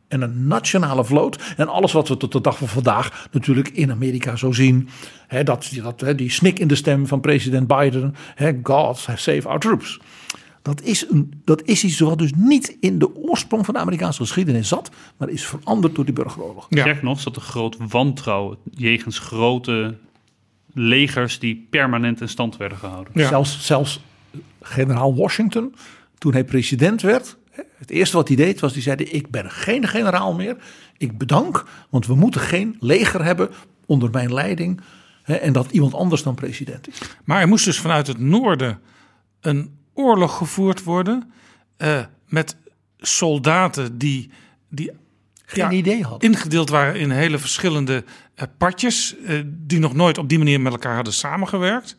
en een nationale vloot. En alles wat we tot de dag van vandaag natuurlijk in Amerika zo zien. Hè, dat, dat, hè, die snik in de stem van president Biden. Hè, God save our troops. Dat is, een, dat is iets wat dus niet in de oorsprong van de Amerikaanse geschiedenis zat, maar is veranderd door die burgeroorlog. Ja. Sterk nog, zat een groot wantrouwen jegens grote legers die permanent in stand werden gehouden. Ja. Zelfs, zelfs generaal Washington, toen hij president werd, het eerste wat hij deed was, die zei, ik ben geen generaal meer, ik bedank, want we moeten geen leger hebben onder mijn leiding en dat iemand anders dan president is. Maar er moest dus vanuit het noorden een oorlog gevoerd worden uh, met soldaten die, die geen ja, idee hadden. Ingedeeld waren in hele verschillende uh, partjes, uh, die nog nooit op die manier met elkaar hadden samengewerkt.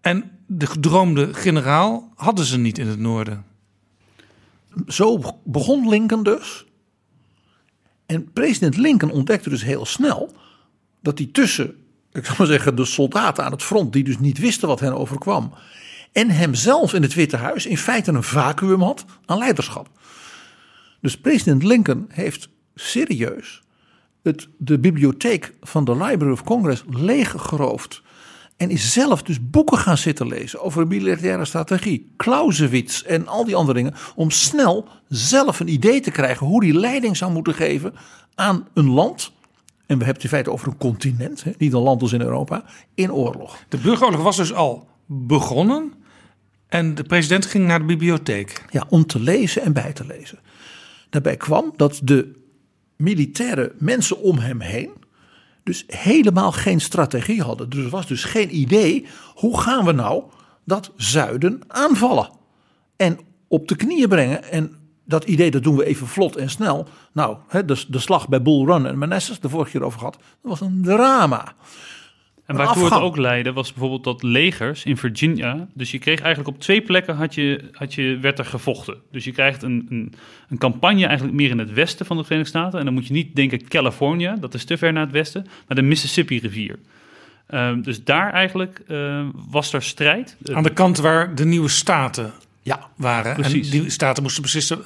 En de gedroomde generaal hadden ze niet in het noorden. Zo begon Lincoln dus. En president Lincoln ontdekte dus heel snel dat hij tussen, ik zou maar zeggen, de soldaten aan het front, die dus niet wisten wat hen overkwam, en hemzelf in het Witte Huis in feite een vacuüm had aan leiderschap. Dus president Lincoln heeft serieus het, de bibliotheek van de Library of Congress leeggeroofd. En is zelf dus boeken gaan zitten lezen over militaire strategie, Clausewitz en al die andere dingen, om snel zelf een idee te krijgen hoe die leiding zou moeten geven aan een land. En we hebben het in feite over een continent, hè, niet een land als in Europa, in oorlog. De burgeroorlog was dus al begonnen en de president ging naar de bibliotheek. Ja, om te lezen en bij te lezen. Daarbij kwam dat de militaire mensen om hem heen dus helemaal geen strategie hadden. Dus er was dus geen idee, hoe gaan we nou dat zuiden aanvallen en op de knieën brengen. En dat idee, dat doen we even vlot en snel. Nou, hè, de, de slag bij Bull Run en Manassas, de vorige keer over gehad, dat was een drama. En waartoe het ook leidde was bijvoorbeeld dat legers in Virginia, dus je kreeg eigenlijk op twee plekken had je, had je, werd er gevochten. Dus je krijgt een, een, een campagne eigenlijk meer in het westen van de Verenigde Staten. En dan moet je niet denken California, dat is te ver naar het westen, maar de Mississippi rivier. Um, dus daar eigenlijk um, was er strijd. Aan de kant waar de nieuwe staten ja, waren. Precies. En die staten moesten beslissen,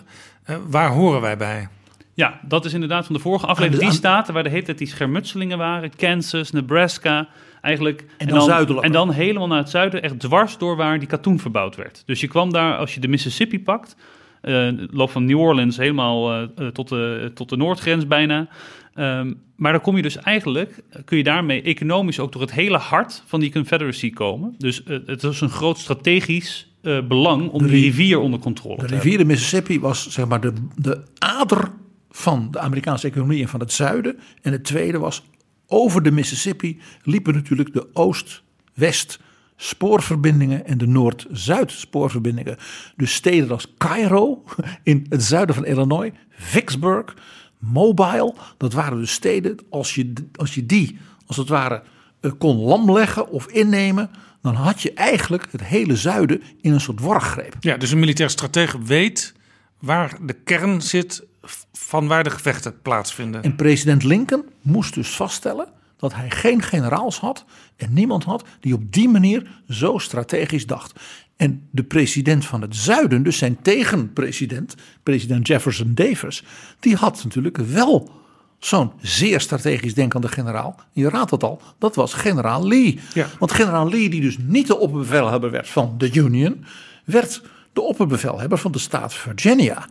uh, waar horen wij bij? Ja, dat is inderdaad van de vorige aflevering. Die staten waar de hele tijd die schermutselingen waren. Kansas, Nebraska, eigenlijk. En dan, en dan zuidelijk. En dan helemaal naar het zuiden, echt dwars door waar die katoen verbouwd werd. Dus je kwam daar, als je de Mississippi pakt, uh, loop van New Orleans helemaal uh, tot, de, tot de noordgrens bijna. Um, maar dan kom je dus eigenlijk, kun je daarmee economisch ook door het hele hart van die Confederacy komen. Dus uh, het was een groot strategisch uh, belang om de, de rivier onder controle te hebben. De rivier de Mississippi was zeg maar de, de ader van de Amerikaanse economie en van het zuiden. En het tweede was, over de Mississippi liepen natuurlijk de oost-west spoorverbindingen en de noord-zuid spoorverbindingen. Dus steden als Cairo in het zuiden van Illinois, Vicksburg, Mobile, dat waren dus steden, als je, als je die als het ware kon lamleggen of innemen, dan had je eigenlijk het hele zuiden in een soort worggreep. Ja, dus een militair stratege weet waar de kern zit van waar de gevechten plaatsvinden. En president Lincoln moest dus vaststellen dat hij geen generaals had en niemand had die op die manier zo strategisch dacht. En de president van het zuiden, dus zijn tegenpresident, president Jefferson Davis, die had natuurlijk wel zo'n zeer strategisch denkende generaal. Je raadt het al, dat was generaal Lee. Ja. Want generaal Lee, die dus niet de opperbevelhebber werd van de Union, werd de opperbevelhebber van de staat Virginia.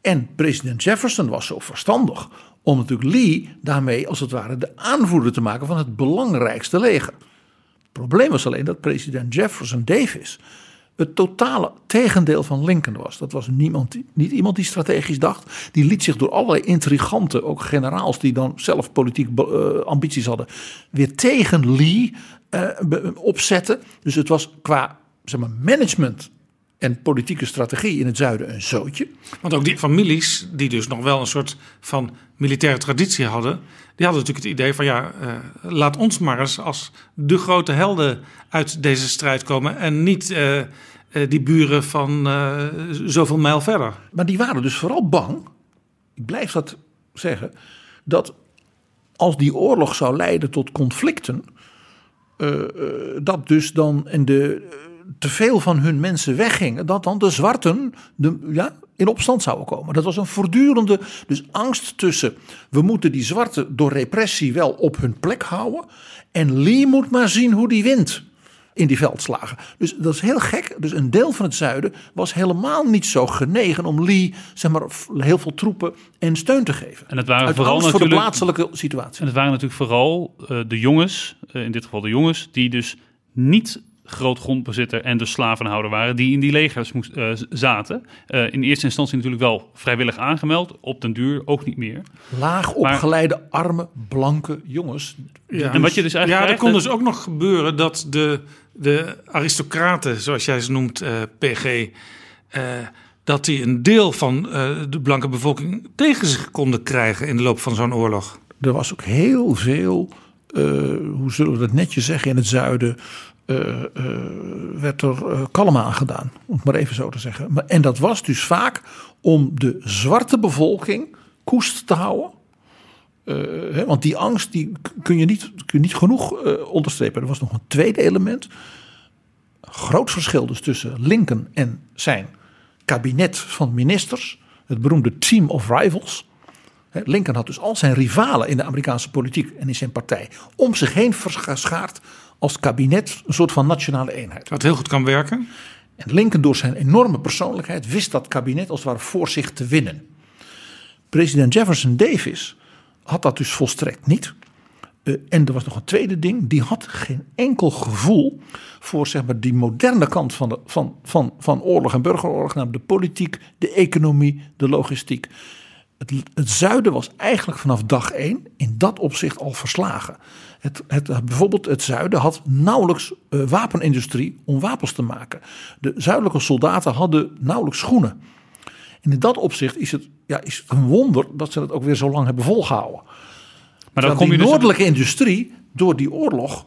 En president Jefferson was zo verstandig om natuurlijk Lee daarmee als het ware de aanvoerder te maken van het belangrijkste leger. Het probleem was alleen dat president Jefferson Davis het totale tegendeel van Lincoln was. Dat was niemand, niet iemand die strategisch dacht. Die liet zich door allerlei intriganten, ook generaals die dan zelf politiek uh, ambities hadden, weer tegen Lee uh, opzetten. Dus het was qua zeg maar, management en politieke strategie in het zuiden een zootje. Want ook die families die dus nog wel een soort van militaire traditie hadden, die hadden natuurlijk het idee van ja, uh, laat ons maar eens als de grote helden uit deze strijd komen en niet uh, uh, die buren van uh, zoveel mijl verder. Maar die waren dus vooral bang, ik blijf dat zeggen, dat als die oorlog zou leiden tot conflicten, Uh, uh, dat dus dan en de, te veel van hun mensen weggingen, dat dan de zwarten de, ja, in opstand zouden komen. Dat was een voortdurende dus angst tussen, we moeten die zwarten door repressie wel op hun plek houden, en Lee moet maar zien hoe die wint in die veldslagen. Dus dat is heel gek. Dus een deel van het zuiden was helemaal niet zo genegen om Lee, zeg maar, heel veel troepen en steun te geven. En het waren uit vooral angst voor de plaatselijke situatie. En het waren natuurlijk vooral uh, de jongens, uh, in dit geval de jongens, die dus niet grootgrondbezitter en dus slavenhouder waren, die in die legers moest, uh, zaten. Uh, in eerste instantie natuurlijk wel vrijwillig aangemeld, op den duur ook niet meer. Laag opgeleide, maar arme, blanke jongens. Ja, en dus, wat je dus eigenlijk ja, er krijgt, kon dus ook nog gebeuren dat de, de aristocraten, zoals jij ze noemt, uh, P G, uh, dat die een deel van uh, de blanke bevolking tegen zich konden krijgen in de loop van zo'n oorlog. Er was ook heel veel, uh, hoe zullen we dat netjes zeggen, in het zuiden, Uh, uh, werd er uh, kalm aan gedaan, om het maar even zo te zeggen. Maar, en dat was dus vaak om de zwarte bevolking koest te houden. Uh, hè, want die angst die kun je niet, kun je niet genoeg uh, onderstrepen. Er was nog een tweede element. Groot verschil dus tussen Lincoln en zijn kabinet van ministers. Het beroemde Team of Rivals. Lincoln had dus al zijn rivalen in de Amerikaanse politiek en in zijn partij om zich heen geschaard als kabinet, een soort van nationale eenheid. Wat heel goed kan werken. En Lincoln door zijn enorme persoonlijkheid wist dat kabinet als het ware voor zich te winnen. President Jefferson Davis had dat dus volstrekt niet. Uh, en er was nog een tweede ding. Die had geen enkel gevoel voor, zeg maar, die moderne kant van, de, van, van, van oorlog en burgeroorlog, namelijk de politiek, de economie, de logistiek. Het, het zuiden was eigenlijk vanaf dag één in dat opzicht al verslagen. Het, het, bijvoorbeeld het zuiden had nauwelijks uh, wapenindustrie om wapens te maken. De zuidelijke soldaten hadden nauwelijks schoenen. En in dat opzicht is het, ja, is het een wonder dat ze dat ook weer zo lang hebben volgehouden. Maar dan kom je die noordelijke dus aan industrie door die oorlog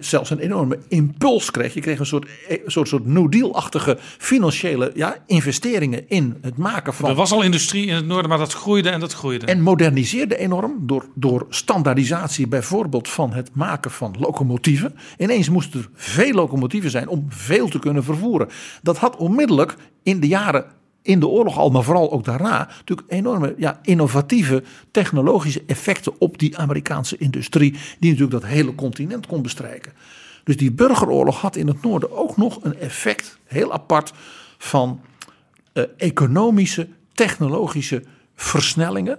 zelfs een enorme impuls kreeg. Je kreeg een soort, soort, soort New Deal-achtige financiële ja, investeringen in het maken van... Er was al industrie in het noorden, maar dat groeide en dat groeide. En moderniseerde enorm door, door standaardisatie bijvoorbeeld van het maken van locomotieven. Ineens moesten er veel locomotieven zijn om veel te kunnen vervoeren. Dat had onmiddellijk in de jaren, in de oorlog al, maar vooral ook daarna, natuurlijk enorme ja, innovatieve technologische effecten op die Amerikaanse industrie, die natuurlijk dat hele continent kon bestrijken. Dus die burgeroorlog had in het noorden ook nog een effect, heel apart, van eh, economische, technologische versnellingen.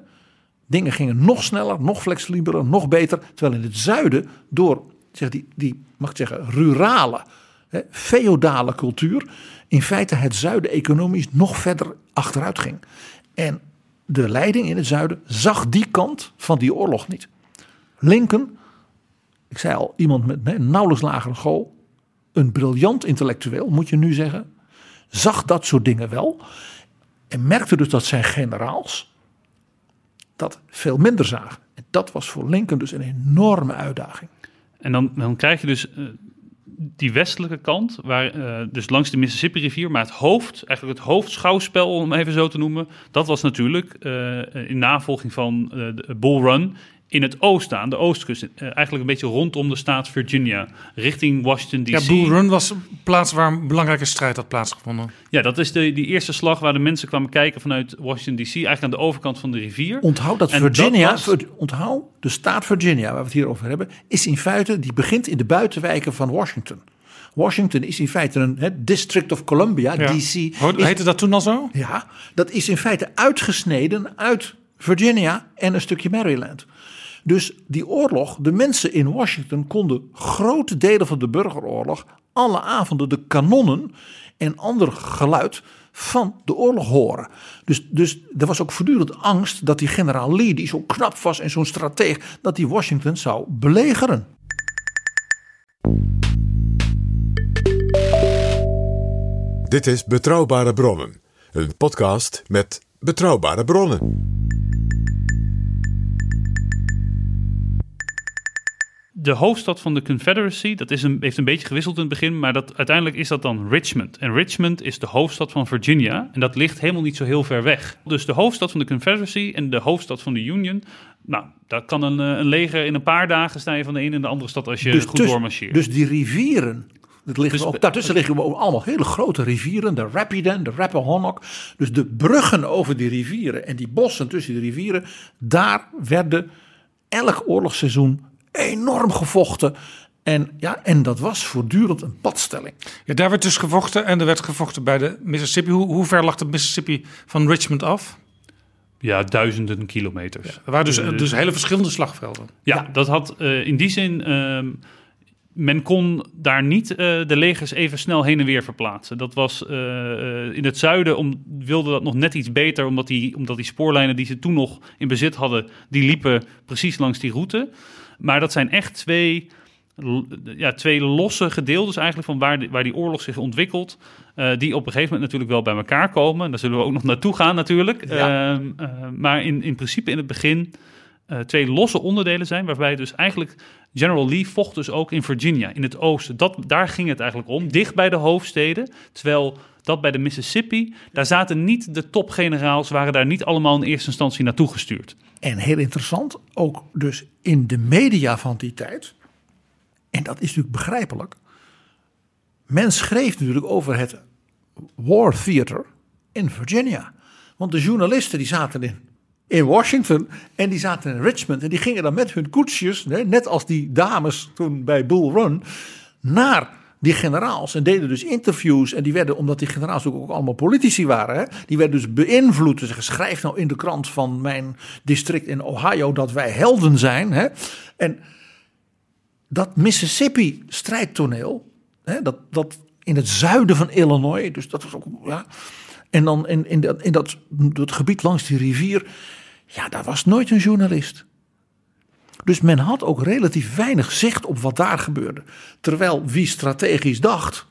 Dingen gingen nog sneller, nog flexibeler, nog beter, terwijl in het zuiden door zeg, die, die mag ik zeggen, rurale, hè, feodale cultuur in feite het zuiden economisch nog verder achteruit ging. En de leiding in het zuiden zag die kant van die oorlog niet. Lincoln, ik zei al, iemand met nee, nauwelijks lagere school, een briljant intellectueel, moet je nu zeggen, zag dat soort dingen wel en merkte dus dat zijn generaals dat veel minder zagen. En dat was voor Lincoln dus een enorme uitdaging. En dan, dan krijg je dus Uh... die westelijke kant, waar, uh, dus langs de Mississippi-rivier, maar het hoofd, eigenlijk het hoofdschouwspel, om even zo te noemen, dat was natuurlijk uh, in navolging van uh, de Bull Run in het oosten, aan de oostkust. Uh, eigenlijk een beetje rondom de staat Virginia, richting Washington D C. Ja, Bull Run was een plaats waar een belangrijke strijd had plaatsgevonden. Ja, dat is de, die eerste slag waar de mensen kwamen kijken vanuit Washington D C, eigenlijk aan de overkant van de rivier. Onthoud dat en Virginia, dat was, onthoud de staat Virginia, waar we het hier over hebben, is in feite, die begint in de buitenwijken van Washington. Washington is in feite een he, District of Columbia, ja. D C. Heette dat toen al zo? Ja, dat is in feite uitgesneden uit Virginia en een stukje Maryland. Dus die oorlog, de mensen in Washington konden grote delen van de burgeroorlog alle avonden de kanonnen en ander geluid van de oorlog horen. Dus, dus er was ook voortdurend angst dat die generaal Lee, die zo knap was en zo'n strateeg, dat die Washington zou belegeren. Dit is Betrouwbare Bronnen, een podcast met betrouwbare bronnen. De hoofdstad van de Confederacy, dat is een, heeft een beetje gewisseld in het begin, maar dat, uiteindelijk is dat dan Richmond. En Richmond is de hoofdstad van Virginia en dat ligt helemaal niet zo heel ver weg. Dus de hoofdstad van de Confederacy en de hoofdstad van de Union, nou, dat kan een, een leger in een paar dagen snijden van de ene en de andere stad als je dus goed tuss- doormarcheert. Dus die rivieren Dat liggen dus, ook, daartussen liggen we allemaal hele grote rivieren. De Rapidan, de Rappahannock. Dus de bruggen over die rivieren en die bossen tussen de rivieren. Daar werden elk oorlogsseizoen enorm gevochten. En, ja, en dat was voortdurend een padstelling. Ja, daar werd dus gevochten en er werd gevochten bij de Mississippi. Hoe, hoe ver lag de Mississippi van Richmond af? Ja, duizenden kilometers. Ja, er waren dus, dus hele verschillende slagvelden. Ja, ja. Dat had uh, in die zin... Uh, men kon daar niet uh, de legers even snel heen en weer verplaatsen. Dat was uh, in het zuiden om, wilde dat nog net iets beter... Omdat die, omdat die spoorlijnen die ze toen nog in bezit hadden... die liepen precies langs die route. Maar dat zijn echt twee... Ja, twee losse gedeeltes eigenlijk van waar die, waar die oorlog zich ontwikkelt... Uh, die op een gegeven moment natuurlijk wel bij elkaar komen. Daar zullen we ook nog naartoe gaan natuurlijk. Ja. Uh, uh, maar in, in principe in het begin uh, twee losse onderdelen zijn... waarbij dus eigenlijk General Lee vocht dus ook in Virginia, in het oosten. Dat, daar ging het eigenlijk om, dicht bij de hoofdsteden. Terwijl dat bij de Mississippi, daar zaten niet de topgeneraals... waren daar niet allemaal in eerste instantie naartoe gestuurd. En heel interessant, ook dus in de media van die tijd... En dat is natuurlijk begrijpelijk. Men schreef natuurlijk over het War Theater in Virginia. Want de journalisten die zaten in, in Washington en die zaten in Richmond. En die gingen dan met hun koetsjes, net als die dames toen bij Bull Run, naar die generaals. En deden dus interviews en die werden, omdat die generaals ook allemaal politici waren. Hè, die werden dus beïnvloed. Dus schrijf nou in de krant van mijn district in Ohio dat wij helden zijn. Hè. En... dat Mississippi-strijdtoneel, hè, dat, dat in het zuiden van Illinois, dus dat was ook, ja, en dan in, in, dat, in dat, dat gebied langs die rivier, ja, daar was nooit een journalist. Dus men had ook relatief weinig zicht op wat daar gebeurde. Terwijl wie strategisch dacht,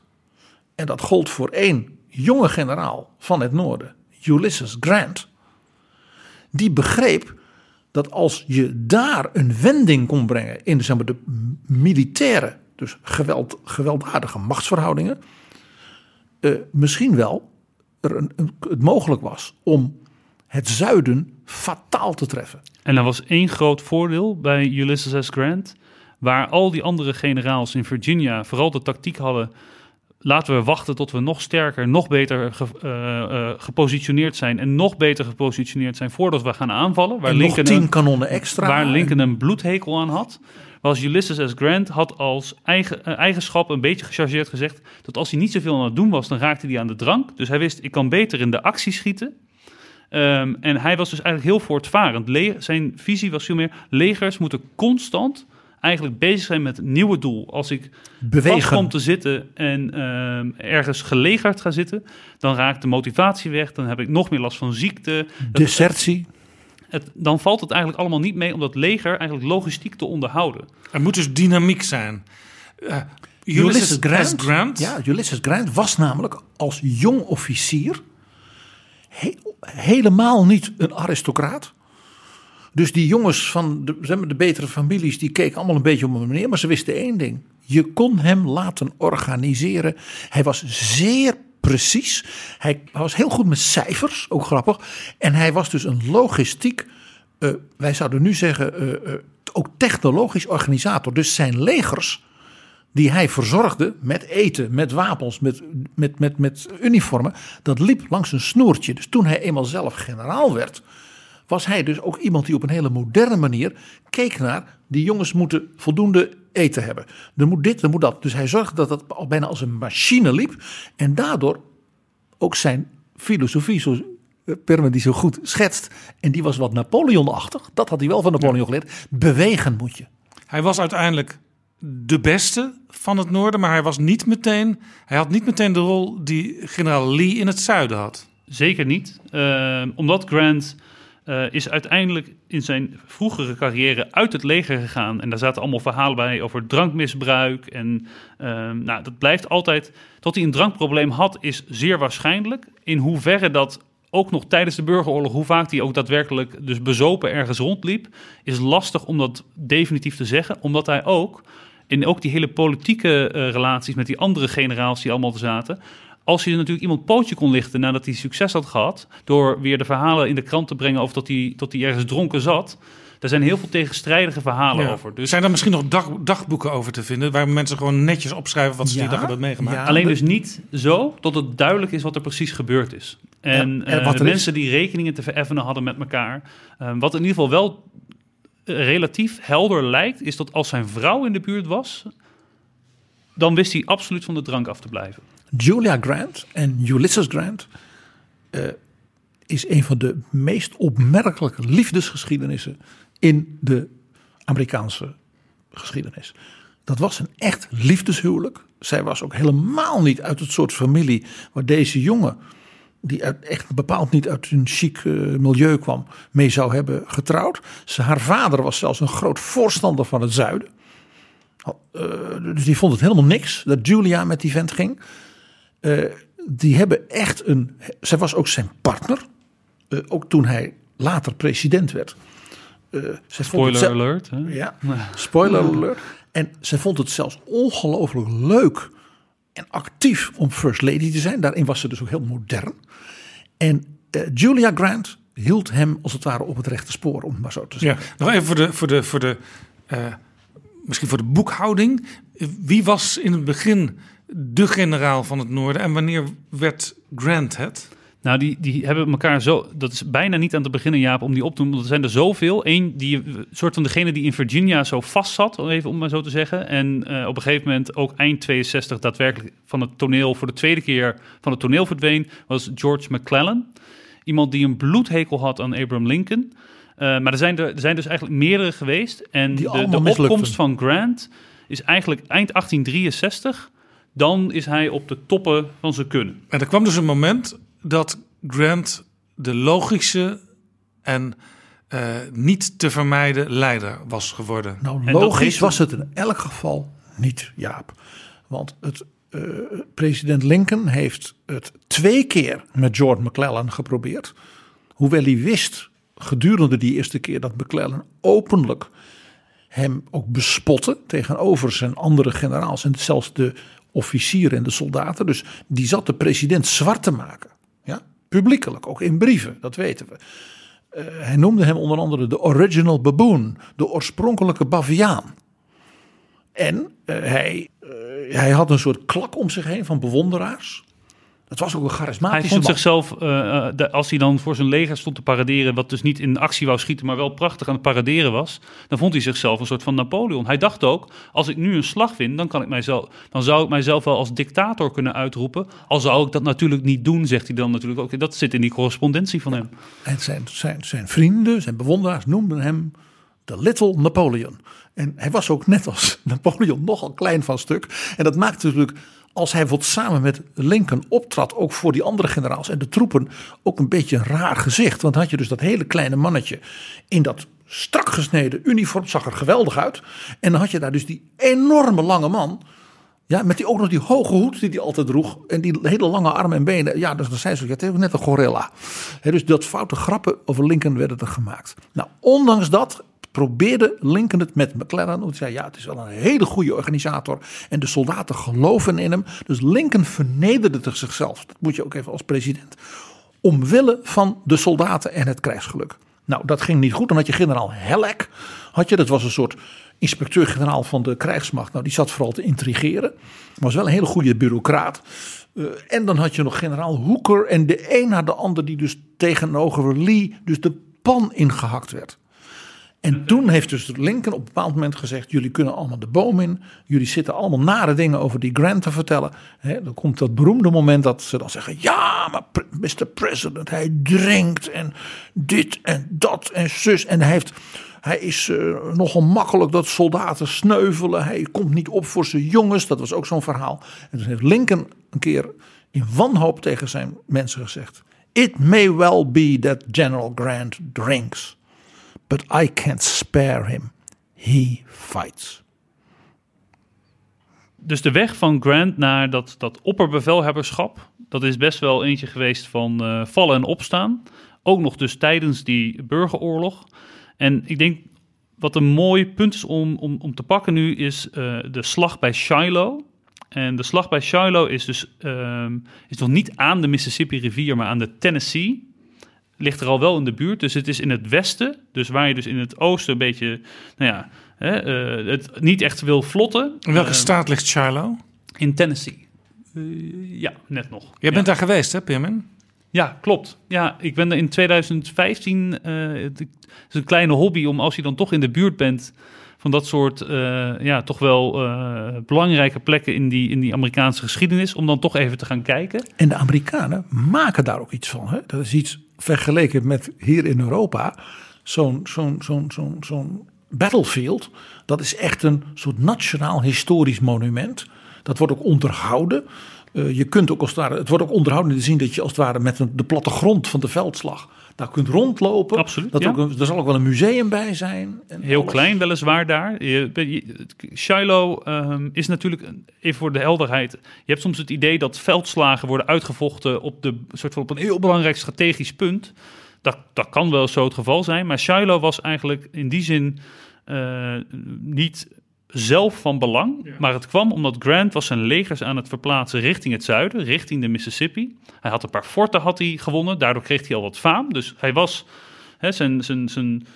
en dat gold voor één jonge generaal van het noorden, Ulysses Grant, die begreep dat als je daar een wending kon brengen in zeg maar, de militaire, dus geweld, gewelddadige machtsverhoudingen, eh, misschien wel er een, een, het mogelijk was om het zuiden fataal te treffen. En er was één groot voordeel bij Ulysses S. Grant, waar al die andere generaals in Virginia vooral de tactiek hadden, laten we wachten tot we nog sterker, nog beter ge, uh, uh, gepositioneerd zijn... en nog beter gepositioneerd zijn voordat we gaan aanvallen. Waar Lincoln nog tien kanonnen extra. Waar Lincoln een bloedhekel aan had. Was Ulysses S. Grant had als eigen, uh, eigenschap een beetje gechargeerd gezegd... dat als hij niet zoveel aan het doen was, dan raakte hij aan de drank. Dus hij wist, ik kan beter in de actie schieten. Um, en hij was dus eigenlijk heel voortvarend. Le- zijn visie was veel meer, legers moeten constant... eigenlijk bezig zijn met het nieuwe doel. Als ik Bewegen. vast kom te zitten en uh, ergens gelegerd ga zitten... dan raakt de motivatie weg, dan heb ik nog meer last van ziekte. Desertie. Het, het, dan valt het eigenlijk allemaal niet mee om dat leger eigenlijk logistiek te onderhouden. Er moet dus dynamiek zijn. Uh, Ulysses, Ulysses Grant, Grant. Ja, Ulysses Grant was namelijk als jong officier... He, helemaal niet een aristocraat. Dus die jongens van de, zeg maar, de betere families... die keken allemaal een beetje om hem neer. Maar ze wisten één ding. Je kon hem laten organiseren. Hij was zeer precies. Hij was heel goed met cijfers. Ook grappig. En hij was dus een logistiek... Uh, wij zouden nu zeggen... Uh, uh, ook technologisch organisator. Dus zijn legers... die hij verzorgde met eten, met wapens, met, met, met, met uniformen... dat liep langs een snoertje. Dus toen hij eenmaal zelf generaal werd... was hij dus ook iemand die op een hele moderne manier keek naar... die jongens moeten voldoende eten hebben. Er moet dit, er moet dat. Dus hij zorgde dat dat al bijna als een machine liep. En daardoor ook zijn filosofie, zoals Pirmin die zo goed schetst... en die was wat Napoleon-achtig. Dat had hij wel van Napoleon geleerd. Bewegen moet je. Hij was uiteindelijk de beste van het noorden... maar hij, was niet meteen, hij had niet meteen de rol die generaal Lee in het zuiden had. Zeker niet. Uh, omdat Grant... Uh, is uiteindelijk in zijn vroegere carrière uit het leger gegaan. En daar zaten allemaal verhalen bij over drankmisbruik. En uh, nou, dat blijft altijd... Dat hij een drankprobleem had, is zeer waarschijnlijk. In hoeverre dat ook nog tijdens de burgeroorlog... hoe vaak hij ook daadwerkelijk dus bezopen ergens rondliep... is lastig om dat definitief te zeggen. Omdat hij ook, in ook die hele politieke uh, relaties... met die andere generaals die allemaal zaten... Als je natuurlijk iemand pootje kon lichten nadat hij succes had gehad... door weer de verhalen in de krant te brengen... of dat hij, dat hij ergens dronken zat... Daar zijn heel veel tegenstrijdige verhalen ja. over. Dus zijn er misschien nog dag, dagboeken over te vinden, waar mensen gewoon netjes opschrijven wat ze ja, die dag hebben meegemaakt? Ja. Alleen dus niet zo dat het duidelijk is wat er precies gebeurd is. En, en, en wat uh, de mensen die rekeningen te vereffenen hadden met elkaar. Uh, wat in ieder geval wel relatief helder lijkt, is dat als zijn vrouw in de buurt was, dan wist hij absoluut van de drank af te blijven. Julia Grant en Ulysses Grant uh, is een van de meest opmerkelijke liefdesgeschiedenissen in de Amerikaanse geschiedenis. Dat was een echt liefdeshuwelijk. Zij was ook helemaal niet uit het soort familie waar deze jongen, die uit, echt bepaald niet uit een chic uh, milieu kwam, mee zou hebben getrouwd. Ze, haar vader was zelfs een groot voorstander van het zuiden. Uh, dus die vond het helemaal niks dat Julia met die vent ging. Uh, die hebben echt een... Zij was ook zijn partner. Uh, ook toen hij later president werd. Uh, zij spoiler vond het, alert. Hè? Ja, spoiler alert. En zij vond het zelfs ongelooflijk leuk en actief om first lady te zijn. Daarin was ze dus ook heel modern. En uh, Julia Grant hield hem als het ware op het rechte spoor, om het maar zo te zeggen. Ja, nog even voor de... Voor de, voor de uh... misschien voor de boekhouding. Wie was in het begin de generaal van het Noorden en wanneer werd Grant het? Nou, die, die hebben elkaar zo... Dat is bijna niet aan te beginnen, Jaap, om die op te noemen. Want er zijn er zoveel. Eén, die soort van degene die in Virginia zo vast zat, even om maar zo te zeggen. En uh, op een gegeven moment ook eind tweeënzestig daadwerkelijk van het toneel, voor de tweede keer van het toneel verdween, was George McClellan. Iemand die een bloedhekel had aan Abraham Lincoln. Uh, maar er zijn, er, er zijn dus eigenlijk meerdere geweest. En de, de opkomst van Grant is eigenlijk eind achttien drieënzestig. Dan is hij op de toppen van zijn kunnen. En er kwam dus een moment dat Grant de logische en uh, niet te vermijden leider was geworden. Nou, logisch was het in elk geval niet, Jaap. Want het, uh, president Lincoln heeft het twee keer met George McClellan geprobeerd. Hoewel hij wist, gedurende die eerste keer, dat McClellan openlijk hem ook bespotte tegenover zijn andere generaals en zelfs de officieren en de soldaten. Dus die zat de president zwart te maken. Ja? Publiekelijk, ook in brieven, dat weten we. Uh, hij noemde hem onder andere de original baboon, de oorspronkelijke baviaan. En uh, hij, uh, hij had een soort klak om zich heen van bewonderaars. Dat was ook een charismatische Hij vond man. zichzelf, uh, de, als hij dan voor zijn leger stond te paraderen, wat dus niet in actie wou schieten, maar wel prachtig aan het paraderen was, dan vond hij zichzelf een soort van Napoleon. Hij dacht ook, als ik nu een slag win, dan, kan ik mijzelf, dan zou ik mijzelf wel als dictator kunnen uitroepen. Al zou ik dat natuurlijk niet doen, zegt hij dan natuurlijk ook. Dat zit in die correspondentie van ja. hem. En zijn, zijn, zijn vrienden, zijn bewonderaars noemden hem de Little Napoleon. En hij was ook net als Napoleon nogal klein van stuk. En dat maakte natuurlijk, als hij wat samen met Lincoln optrad, ook voor die andere generaals en de troepen, ook een beetje een raar gezicht. Want had je dus dat hele kleine mannetje in dat strak gesneden uniform, zag er geweldig uit. En dan had je daar dus die enorme lange man, ja, met die ook nog die hoge hoed die hij altijd droeg en die hele lange armen en benen. Ja, dus dan zei ze ook, ja, het is ook net een gorilla. He, dus dat foute grappen over Lincoln werden er gemaakt. Nou, ondanks dat probeerde Lincoln het met McClellan. Hij zei, ja, het is wel een hele goede organisator. En de soldaten geloven in hem. Dus Lincoln vernederde zichzelf. Dat moet je ook even als president. Omwille van de soldaten en het krijgsgeluk. Nou, dat ging niet goed. Dan had je generaal Halleck. Had je, dat was een soort inspecteur-generaal van de krijgsmacht. Nou, die zat vooral te intrigeren. Was wel een hele goede bureaucraat. Uh, en dan had je nog generaal Hooker. En de een na de ander die dus tegenover Lee dus de pan ingehakt werd. En toen heeft dus Lincoln op een bepaald moment gezegd, jullie kunnen allemaal de boom in. Jullie zitten allemaal nare dingen over die Grant te vertellen. He, dan komt dat beroemde moment dat ze dan zeggen, ja, maar mister President, hij drinkt en dit en dat en zus. En hij, heeft, hij is uh, nogal makkelijk dat soldaten sneuvelen. Hij komt niet op voor zijn jongens. Dat was ook zo'n verhaal. En toen heeft Lincoln een keer in wanhoop tegen zijn mensen gezegd, it may well be that General Grant drinks, but I can't spare him. He fights. Dus de weg van Grant naar dat, dat opperbevelhebberschap, dat is best wel eentje geweest van uh, vallen en opstaan. Ook nog dus tijdens die burgeroorlog. En ik denk wat een mooi punt is om, om, om te pakken nu is uh, de slag bij Shiloh. En de slag bij Shiloh is dus um, is nog niet aan de Mississippi rivier, maar aan de Tennessee. ligt er al wel in de buurt. Dus het is in het westen, dus waar je dus in het oosten een beetje, nou ja, hè, uh, het niet echt wil vlotten. In welke uh, staat ligt Shiloh? In Tennessee. Uh, ja, net nog. Jij bent ja. daar geweest, hè, Pirmin? Ja, klopt. Ja, ik ben er in twintig vijftien. Uh, het is een kleine hobby om, als je dan toch in de buurt bent van dat soort uh, ja, toch wel uh, belangrijke plekken in die, in die Amerikaanse geschiedenis, om dan toch even te gaan kijken. En de Amerikanen maken daar ook iets van. Hè? Dat is iets vergeleken met hier in Europa. Zo'n, zo'n, zo'n, zo'n, zo'n battlefield, dat is echt een soort nationaal historisch monument. Dat wordt ook onderhouden. Uh, je kunt ook als het ware, het wordt ook onderhouden te zien dat je als het ware met een, de plattegrond van de veldslag daar kunt rondlopen. Absoluut, dat ja. ook een, er zal ook wel een museum bij zijn. En heel alles. Klein weliswaar daar. Je, je, Shiloh um, is natuurlijk, even voor de helderheid, je hebt soms het idee dat veldslagen worden uitgevochten op, de, soort van op een heel belangrijk strategisch punt. Dat, dat kan wel zo het geval zijn, maar Shiloh was eigenlijk in die zin uh, niet zelf van belang, ja. maar het kwam omdat Grant was zijn legers aan het verplaatsen richting het zuiden, richting de Mississippi. Hij had een paar forten had hij gewonnen, daardoor kreeg hij al wat faam. Dus hij was, hè, zijn, zijn, zijn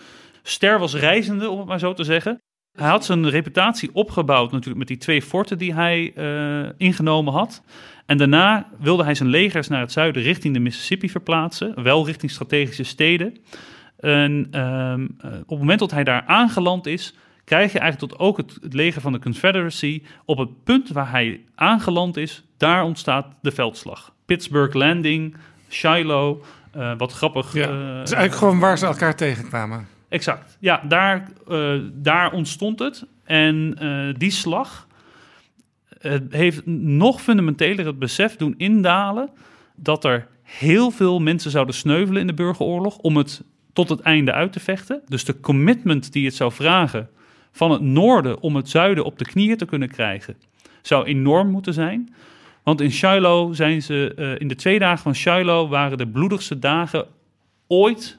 ster was reizende, om het maar zo te zeggen. Hij had zijn reputatie opgebouwd natuurlijk met die twee forten die hij uh, ingenomen had. En daarna wilde hij zijn legers naar het zuiden richting de Mississippi verplaatsen, wel richting strategische steden. En uh, op het moment dat hij daar aangeland is, krijg je eigenlijk tot ook het, het leger van de Confederacy. Op het punt waar hij aangeland is, daar ontstaat de veldslag. Pittsburg Landing, Shiloh, uh, wat grappig. Ja, uh, het is eigenlijk gewoon waar ze elkaar tegenkwamen. Exact, ja, daar, uh, daar ontstond het. En uh, die slag uh, heeft nog fundamenteler het besef doen indalen dat er heel veel mensen zouden sneuvelen in de burgeroorlog om het tot het einde uit te vechten. Dus de commitment die het zou vragen van het noorden om het zuiden op de knieën te kunnen krijgen, zou enorm moeten zijn. Want in Shiloh zijn ze, uh, in de twee dagen van Shiloh waren de bloedigste dagen ooit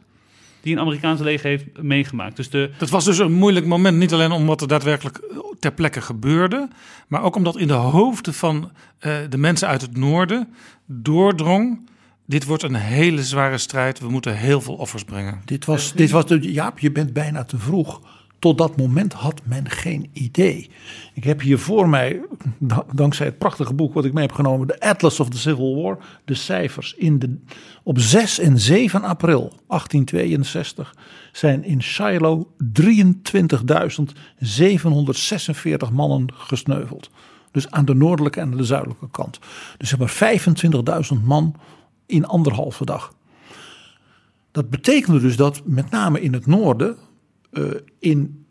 die een Amerikaanse leger heeft meegemaakt. Dus de... Dat was dus een moeilijk moment, niet alleen omdat er daadwerkelijk ter plekke gebeurde, maar ook omdat in de hoofden van uh, de mensen uit het noorden doordrong: dit wordt een hele zware strijd, we moeten heel veel offers brengen. Dit was, dit was de, Jaap, je bent bijna te vroeg. Tot dat moment had men geen idee. Ik heb hier voor mij, dankzij het prachtige boek wat ik mee heb genomen, de Atlas of the Civil War, de cijfers. In de, op zes en zeven april achttien tweeënzestig zijn in Shiloh drieëntwintigduizend zevenhonderdzesenveertig mannen gesneuveld. Dus aan de noordelijke en de zuidelijke kant. Dus zeg maar vijfentwintigduizend man in anderhalve dag. Dat betekende dus dat met name in het noorden, Uh, in,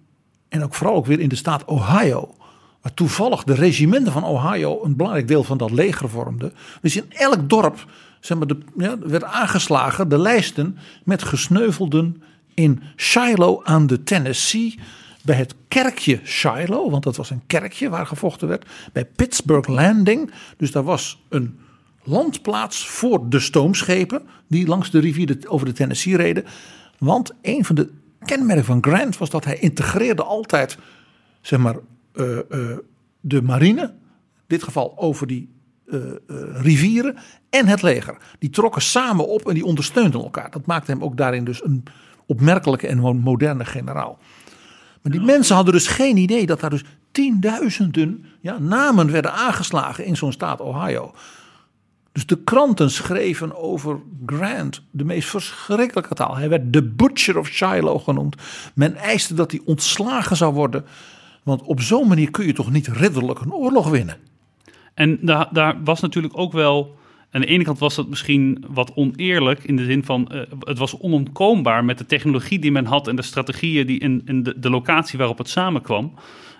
en ook vooral ook weer in de staat Ohio, waar toevallig de regimenten van Ohio een belangrijk deel van dat leger vormden. Dus in elk dorp zeg maar, de, ja, werd aangeslagen de lijsten met gesneuvelden in Shiloh aan de Tennessee, bij het kerkje Shiloh, want dat was een kerkje waar gevochten werd, bij Pittsburg Landing. Dus daar was een landplaats voor de stoomschepen die langs de rivier de, over de Tennessee reden. Want een van de kenmerk van Grant was dat hij integreerde altijd zeg maar, uh, uh, de marine, in dit geval over die uh, uh, rivieren, en het leger. Die trokken samen op en die ondersteunden elkaar. Dat maakte hem ook daarin dus een opmerkelijke en moderne generaal. Maar die mensen hadden dus geen idee dat daar dus tienduizenden ja, namen werden aangeslagen in zo'n staat Ohio. Dus de kranten schreven over Grant de meest verschrikkelijke taal. Hij werd de Butcher of Shiloh genoemd. Men eiste dat hij ontslagen zou worden. Want op zo'n manier kun je toch niet ridderlijk een oorlog winnen. En daar, daar was natuurlijk ook wel, aan de ene kant was dat misschien wat oneerlijk, in de zin van, uh, het was onontkoombaar met de technologie die men had en de strategieën die in, in de, de locatie waarop het samenkwam.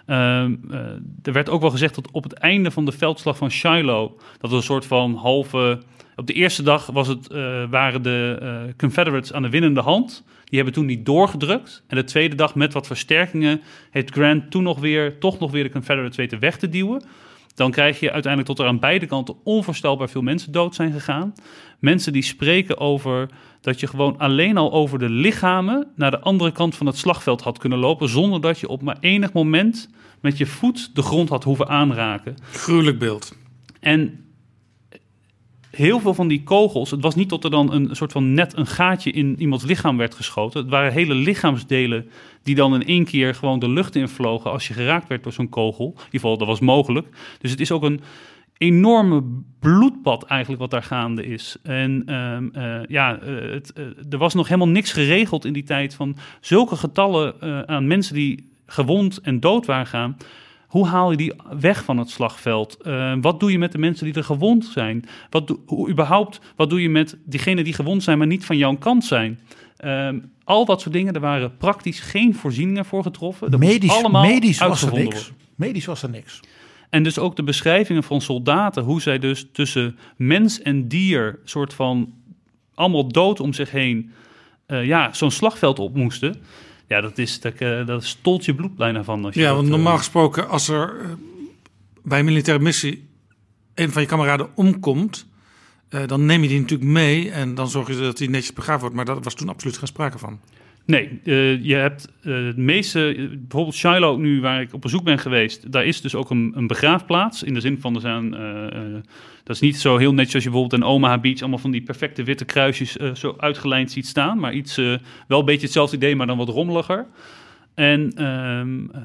Uh, uh, er werd ook wel gezegd dat op het einde van de veldslag van Shiloh, dat er een soort van halve, op de eerste dag was het, uh, waren de uh, Confederates aan de winnende hand. Die hebben toen niet doorgedrukt. En de tweede dag met wat versterkingen heeft Grant toen nog weer, toch nog weer de Confederates weten weg te duwen. Dan krijg je uiteindelijk tot er aan beide kanten onvoorstelbaar veel mensen dood zijn gegaan. Mensen die spreken over dat je gewoon alleen al over de lichamen naar de andere kant van het slagveld had kunnen lopen, zonder dat je op maar enig moment met je voet de grond had hoeven aanraken. Gruwelijk beeld. En heel veel van die kogels, het was niet dat er dan een soort van net een gaatje in iemands lichaam werd geschoten. Het waren hele lichaamsdelen die dan in één keer gewoon de lucht invlogen als je geraakt werd door zo'n kogel. In ieder geval, dat was mogelijk. Dus het is ook een enorme bloedbad eigenlijk wat daar gaande is. En um, uh, ja, uh, het, uh, er was nog helemaal niks geregeld in die tijd van zulke getallen uh, aan mensen die gewond en dood waren gaan. Hoe haal je die weg van het slagveld? Uh, wat doe je met de mensen die er gewond zijn? Wat do, hoe, überhaupt, wat doe je met diegenen die gewond zijn, maar niet van jouw kant zijn? Uh, al dat soort dingen, er waren praktisch geen voorzieningen voor getroffen. Dat medisch, moest allemaal medisch was er niks. Worden. Medisch was er niks. En dus ook de beschrijvingen van soldaten, hoe zij dus tussen mens en dier soort van allemaal dood om zich heen, uh, ja, zo'n slagveld op moesten. Ja, dat is dat, uh, dat stolt je bloed bijna van. Als je ja, dat, want normaal uh, gesproken als er uh, bij een militaire missie een van je kameraden omkomt, uh, dan neem je die natuurlijk mee en dan zorg je dat die netjes begraven wordt. Maar daar was toen absoluut geen sprake van. Nee, uh, je hebt uh, het meeste, uh, bijvoorbeeld Shiloh nu, waar ik op bezoek ben geweest, daar is dus ook een, een begraafplaats. In de zin van, er zijn, uh, uh, dat is niet zo heel netjes als je bijvoorbeeld in Omaha Beach allemaal van die perfecte witte kruisjes uh, zo uitgelijnd ziet staan. Maar iets, uh, wel een beetje hetzelfde idee, maar dan wat rommeliger. En um, uh,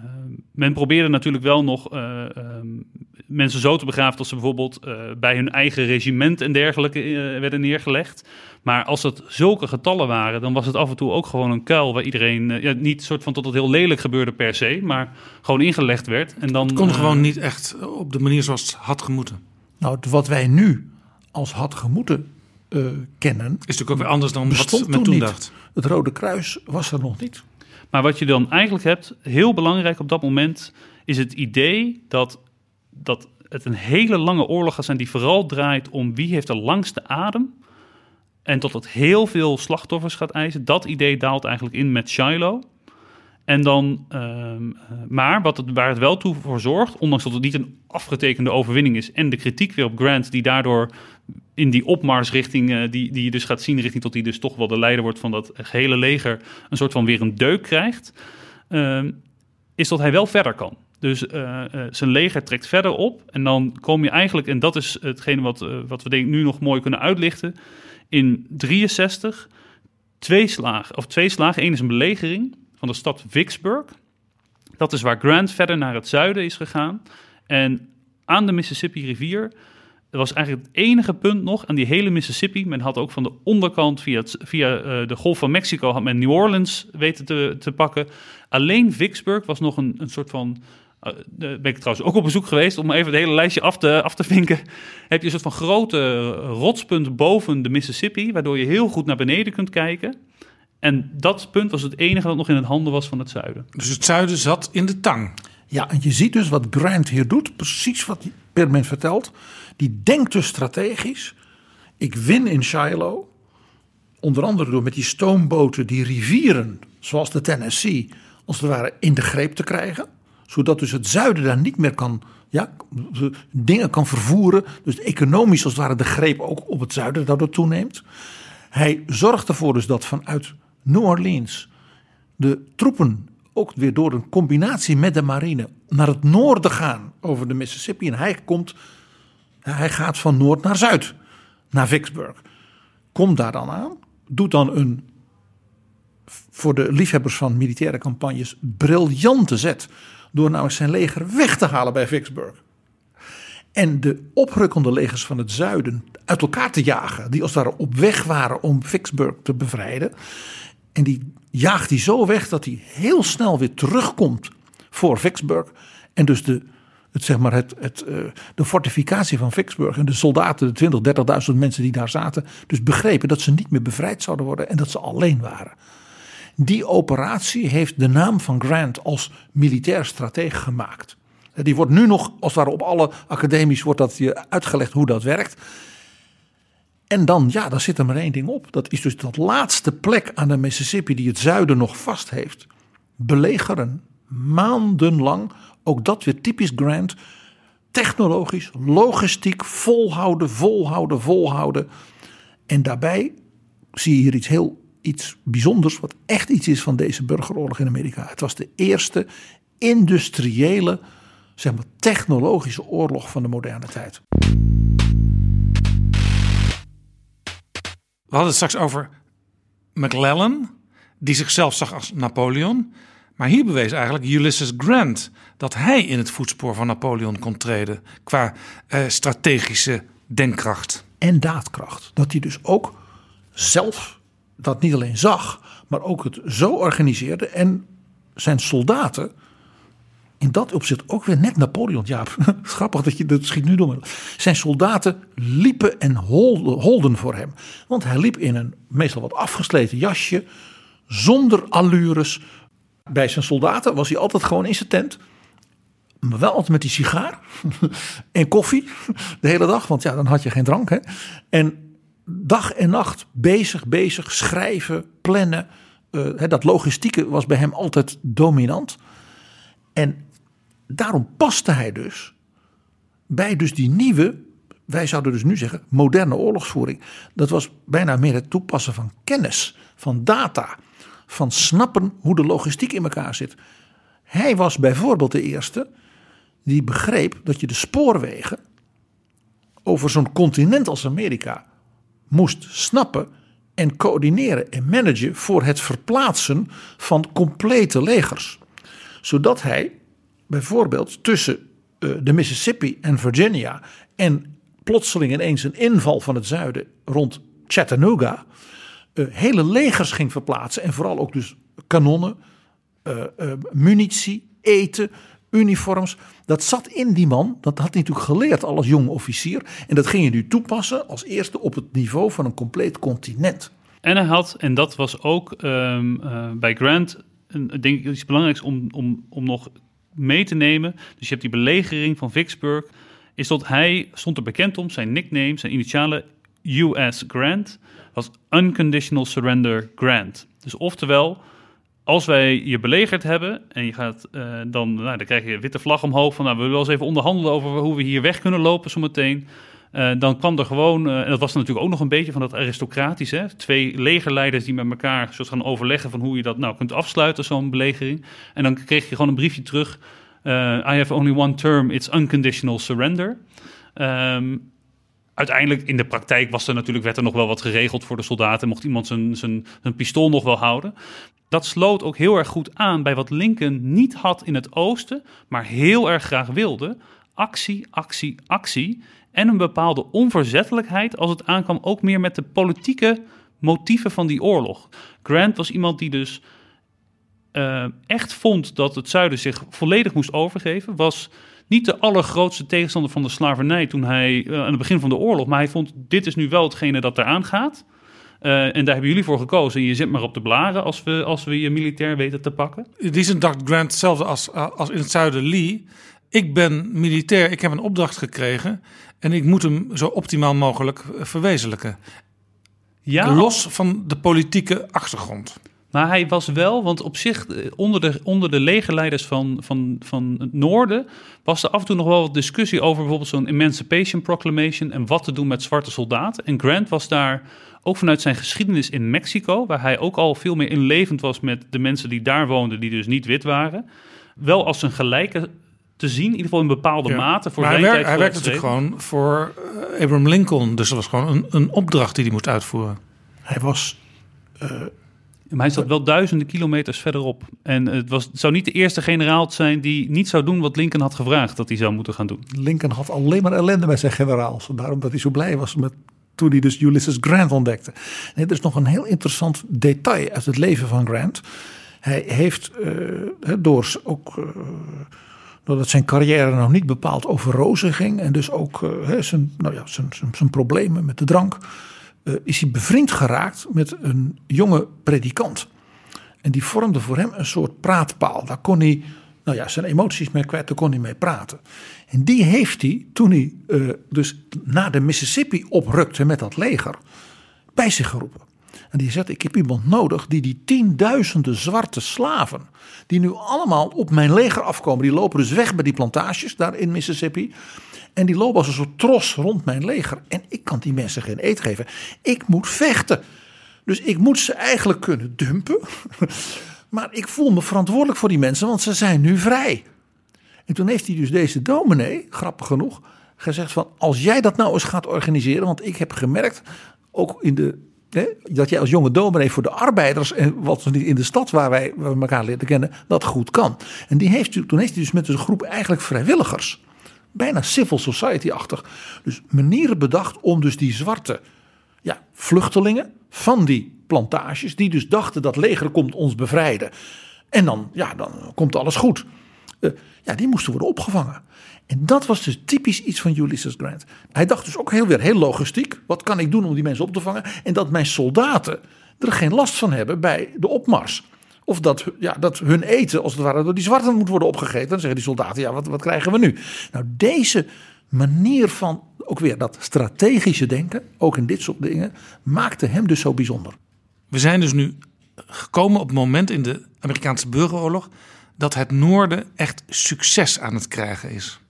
men probeerde natuurlijk wel nog uh, um, mensen zo te begraven dat ze bijvoorbeeld uh, bij hun eigen regiment en dergelijke uh, werden neergelegd. Maar als dat zulke getallen waren, dan was het af en toe ook gewoon een kuil waar iedereen, uh, ja, niet soort van tot het heel lelijk gebeurde per se, maar gewoon ingelegd werd. En dan, het kon uh, gewoon niet echt op de manier zoals het had gemoeten. Nou, wat wij nu als had gemoeten uh, kennen, is natuurlijk ook weer anders dan wat men toen dacht. Het Rode Kruis was er nog niet. Maar wat je dan eigenlijk hebt, heel belangrijk op dat moment, is het idee dat, dat het een hele lange oorlog gaat zijn die vooral draait om wie heeft de langste adem. En dat het heel veel slachtoffers gaat eisen. Dat idee daalt eigenlijk in met Shiloh. En dan, um, maar wat het, waar het wel toe voor zorgt, ondanks dat het niet een afgetekende overwinning is, en de kritiek weer op Grant, die daardoor in die opmars richting, uh, die, die je dus gaat zien, richting tot hij dus toch wel de leider wordt van dat gehele leger, een soort van weer een deuk krijgt, um, is dat hij wel verder kan. Dus uh, uh, zijn leger trekt verder op en dan kom je eigenlijk, en dat is hetgene wat, uh, wat we denk nu nog mooi kunnen uitlichten, in drieënzestig twee slagen, of twee slagen, één is een belegering van de stad Vicksburg. Dat is waar Grant verder naar het zuiden is gegaan. En aan de Mississippi-rivier, dat was eigenlijk het enige punt nog aan die hele Mississippi. Men had ook van de onderkant, via, het, via uh, de Golf van Mexico, had men New Orleans weten te, te pakken. Alleen Vicksburg was nog een, een soort van, Uh, ben ik trouwens ook op bezoek geweest, om even het hele lijstje af te, af te vinken. Heb je een soort van grote rotspunt boven de Mississippi, waardoor je heel goed naar beneden kunt kijken. En dat punt was het enige dat nog in het handen was van het zuiden. Dus het zuiden zat in de tang. Ja, en je ziet dus wat Grant hier doet, precies wat Pirmin vertelt. Die denkt dus strategisch, ik win in Shiloh, onder andere door met die stoomboten die rivieren, zoals de Tennessee, als het ware in de greep te krijgen. Zodat dus het zuiden daar niet meer kan, ja, dingen kan vervoeren. Dus economisch als het ware de greep ook op het zuiden daardoor toeneemt. Hij zorgt ervoor dus dat vanuit New Orleans de troepen ook weer door een combinatie met de marine naar het noorden gaan over de Mississippi. En hij komt, hij gaat van noord naar zuid, naar Vicksburg. Komt daar dan aan, doet dan een, voor de liefhebbers van militaire campagnes, briljante zet, door namelijk zijn leger weg te halen bij Vicksburg. En de oprukkende legers van het zuiden uit elkaar te jagen, die als het ware op weg waren om Vicksburg te bevrijden. En die jaagt hij zo weg dat hij heel snel weer terugkomt voor Vicksburg. En dus de, het, zeg maar het, het, uh, de fortificatie van Vicksburg en de soldaten, de twintigduizend, dertigduizend mensen die daar zaten, dus begrepen dat ze niet meer bevrijd zouden worden en dat ze alleen waren. Die operatie heeft de naam van Grant als militair strateeg gemaakt. Die wordt nu nog, als het ware op alle academies wordt dat je uitgelegd hoe dat werkt. En dan, ja, daar zit er maar één ding op. Dat is dus dat laatste plek aan de Mississippi die het zuiden nog vast heeft. Belegeren, maandenlang, ook dat weer typisch Grant. Technologisch, logistiek, volhouden, volhouden, volhouden. En daarbij zie je hier iets heel, iets bijzonders, wat echt iets is van deze burgeroorlog in Amerika. Het was de eerste industriële, zeg maar technologische oorlog van de moderne tijd. We hadden het straks over McClellan, die zichzelf zag als Napoleon. Maar hier bewees eigenlijk Ulysses Grant dat hij in het voetspoor van Napoleon kon treden qua eh, strategische denkkracht. En daadkracht. Dat hij dus ook zelf dat niet alleen zag, maar ook het zo organiseerde en zijn soldaten in dat opzicht ook weer net Napoleon. Ja, grappig dat je dat schiet nu door. Zijn soldaten liepen en holden voor hem. Want hij liep in een meestal wat afgesleten jasje, zonder allures. Bij zijn soldaten was hij altijd gewoon in zijn tent, maar wel altijd met die sigaar en koffie de hele dag, want ja, dan had je geen drank, hè? En dag en nacht bezig, bezig, schrijven, plannen. Uh, hè, dat logistieke was bij hem altijd dominant. En daarom paste hij dus bij dus die nieuwe, wij zouden dus nu zeggen, moderne oorlogsvoering. Dat was bijna meer het toepassen van kennis, van data, van snappen hoe de logistiek in elkaar zit. Hij was bijvoorbeeld de eerste die begreep dat je de spoorwegen over zo'n continent als Amerika moest snappen en coördineren en managen voor het verplaatsen van complete legers. Zodat hij bijvoorbeeld tussen uh, de Mississippi en Virginia en plotseling ineens een inval van het zuiden rond Chattanooga Uh, hele legers ging verplaatsen en vooral ook dus kanonnen, uh, uh, munitie, eten, uniforms. Dat zat in die man, dat had hij natuurlijk geleerd al als jong officier. En dat ging je nu toepassen als eerste op het niveau van een compleet continent. En hij had, en dat was ook um, uh, bij Grant, een, denk ik, iets belangrijks om, om, om nog mee te nemen. Dus je hebt die belegering van Vicksburg. Is dat hij stond er bekend om, zijn nickname, zijn initialen U S Grant was Unconditional Surrender Grant. Dus oftewel, als wij je belegerd hebben en je gaat uh, dan, nou, dan krijg je een witte vlag omhoog van, nou, we willen eens even onderhandelen over hoe we hier weg kunnen lopen zometeen. Uh, dan kwam er gewoon, uh, en dat was dan natuurlijk ook nog een beetje van dat aristocratische, hè? Twee legerleiders die met elkaar soort gaan overleggen van hoe je dat nou kunt afsluiten, zo'n belegering. En dan kreeg je gewoon een briefje terug, uh, I have only one term, it's unconditional surrender. Um, Uiteindelijk in de praktijk was er natuurlijk, werd er nog wel wat geregeld voor de soldaten. Mocht iemand zijn, zijn, zijn pistool nog wel houden. Dat sloot ook heel erg goed aan bij wat Lincoln niet had in het oosten, maar heel erg graag wilde. Actie, actie, actie. En een bepaalde onverzettelijkheid als het aankwam ook meer met de politieke motieven van die oorlog. Grant was iemand die dus uh, echt vond dat het zuiden zich volledig moest overgeven, was niet de allergrootste tegenstander van de slavernij toen hij uh, aan het begin van de oorlog, maar hij vond, dit is nu wel hetgene dat eraan gaat. Uh, en daar hebben jullie voor gekozen. En je zit maar op de blaren als we, als we je militair weten te pakken. In die zin dacht Grant hetzelfde als, als in het zuiden Lee. Ik ben militair, ik heb een opdracht gekregen en ik moet hem zo optimaal mogelijk verwezenlijken. Ja. Los van de politieke achtergrond. Maar hij was wel, want op zich, onder de, onder de legerleiders van, van, van het noorden was er af en toe nog wel wat discussie over bijvoorbeeld zo'n Emancipation Proclamation en wat te doen met zwarte soldaten. En Grant was daar ook vanuit zijn geschiedenis in Mexico, waar hij ook al veel meer inlevend was met de mensen die daar woonden, die dus niet wit waren, wel als een gelijke te zien, in ieder geval in bepaalde ja, mate. Voor maar hij, werkt, hij werkte natuurlijk gewoon voor Abraham Lincoln, dus dat was gewoon een, een opdracht die hij moest uitvoeren. Hij was Uh... Maar hij zat wel duizenden kilometers verderop. En het, was, het zou niet de eerste generaal zijn die niet zou doen wat Lincoln had gevraagd dat hij zou moeten gaan doen. Lincoln had alleen maar ellende met zijn generaals. Daarom dat hij zo blij was met, toen hij dus Ulysses Grant ontdekte. Nee, er is nog een heel interessant detail uit het leven van Grant. Hij heeft uh, door ook, uh, doordat zijn carrière nog niet bepaald over rozen ging en dus ook uh, zijn, nou ja, zijn, zijn, zijn problemen met de drank, Uh, is hij bevriend geraakt met een jonge predikant. En die vormde voor hem een soort praatpaal. Daar kon hij nou ja, zijn emoties mee kwijt, daar kon hij mee praten. En die heeft hij, toen hij uh, dus naar de Mississippi oprukte met dat leger, bij zich geroepen. En die zegt, ik heb iemand nodig die die tienduizenden zwarte slaven, die nu allemaal op mijn leger afkomen, die lopen dus weg bij die plantages daar in Mississippi, en die lopen als een soort tros rond mijn leger. En ik kan die mensen geen eten geven. Ik moet vechten. Dus ik moet ze eigenlijk kunnen dumpen. Maar ik voel me verantwoordelijk voor die mensen, want ze zijn nu vrij. En toen heeft hij dus deze dominee, grappig genoeg, gezegd van, als jij dat nou eens gaat organiseren, want ik heb gemerkt, ook in de Hè, dat je als jonge dominee voor de arbeiders, en wat we niet in de stad waar wij, waar we elkaar leren kennen, dat goed kan. En die heeft, toen heeft hij dus met een groep eigenlijk vrijwilligers, bijna civil society-achtig, dus manieren bedacht om dus die zwarte ja, vluchtelingen van die plantages, die dus dachten dat leger komt ons bevrijden. En dan, ja, dan komt alles goed. Uh, ja, die moesten worden opgevangen. En dat was dus typisch iets van Ulysses Grant. Hij dacht dus ook heel weer heel logistiek. Wat kan ik doen om die mensen op te vangen? En dat mijn soldaten er geen last van hebben bij de opmars. Of dat, ja, dat hun eten als het ware door die zwarten moet worden opgegeten. Dan zeggen die soldaten, ja, wat, wat krijgen we nu? Nou, deze manier van, ook weer dat strategische denken, ook in dit soort dingen, maakte hem dus zo bijzonder. We zijn dus nu gekomen op het moment in de Amerikaanse burgeroorlog dat het noorden echt succes aan het krijgen is.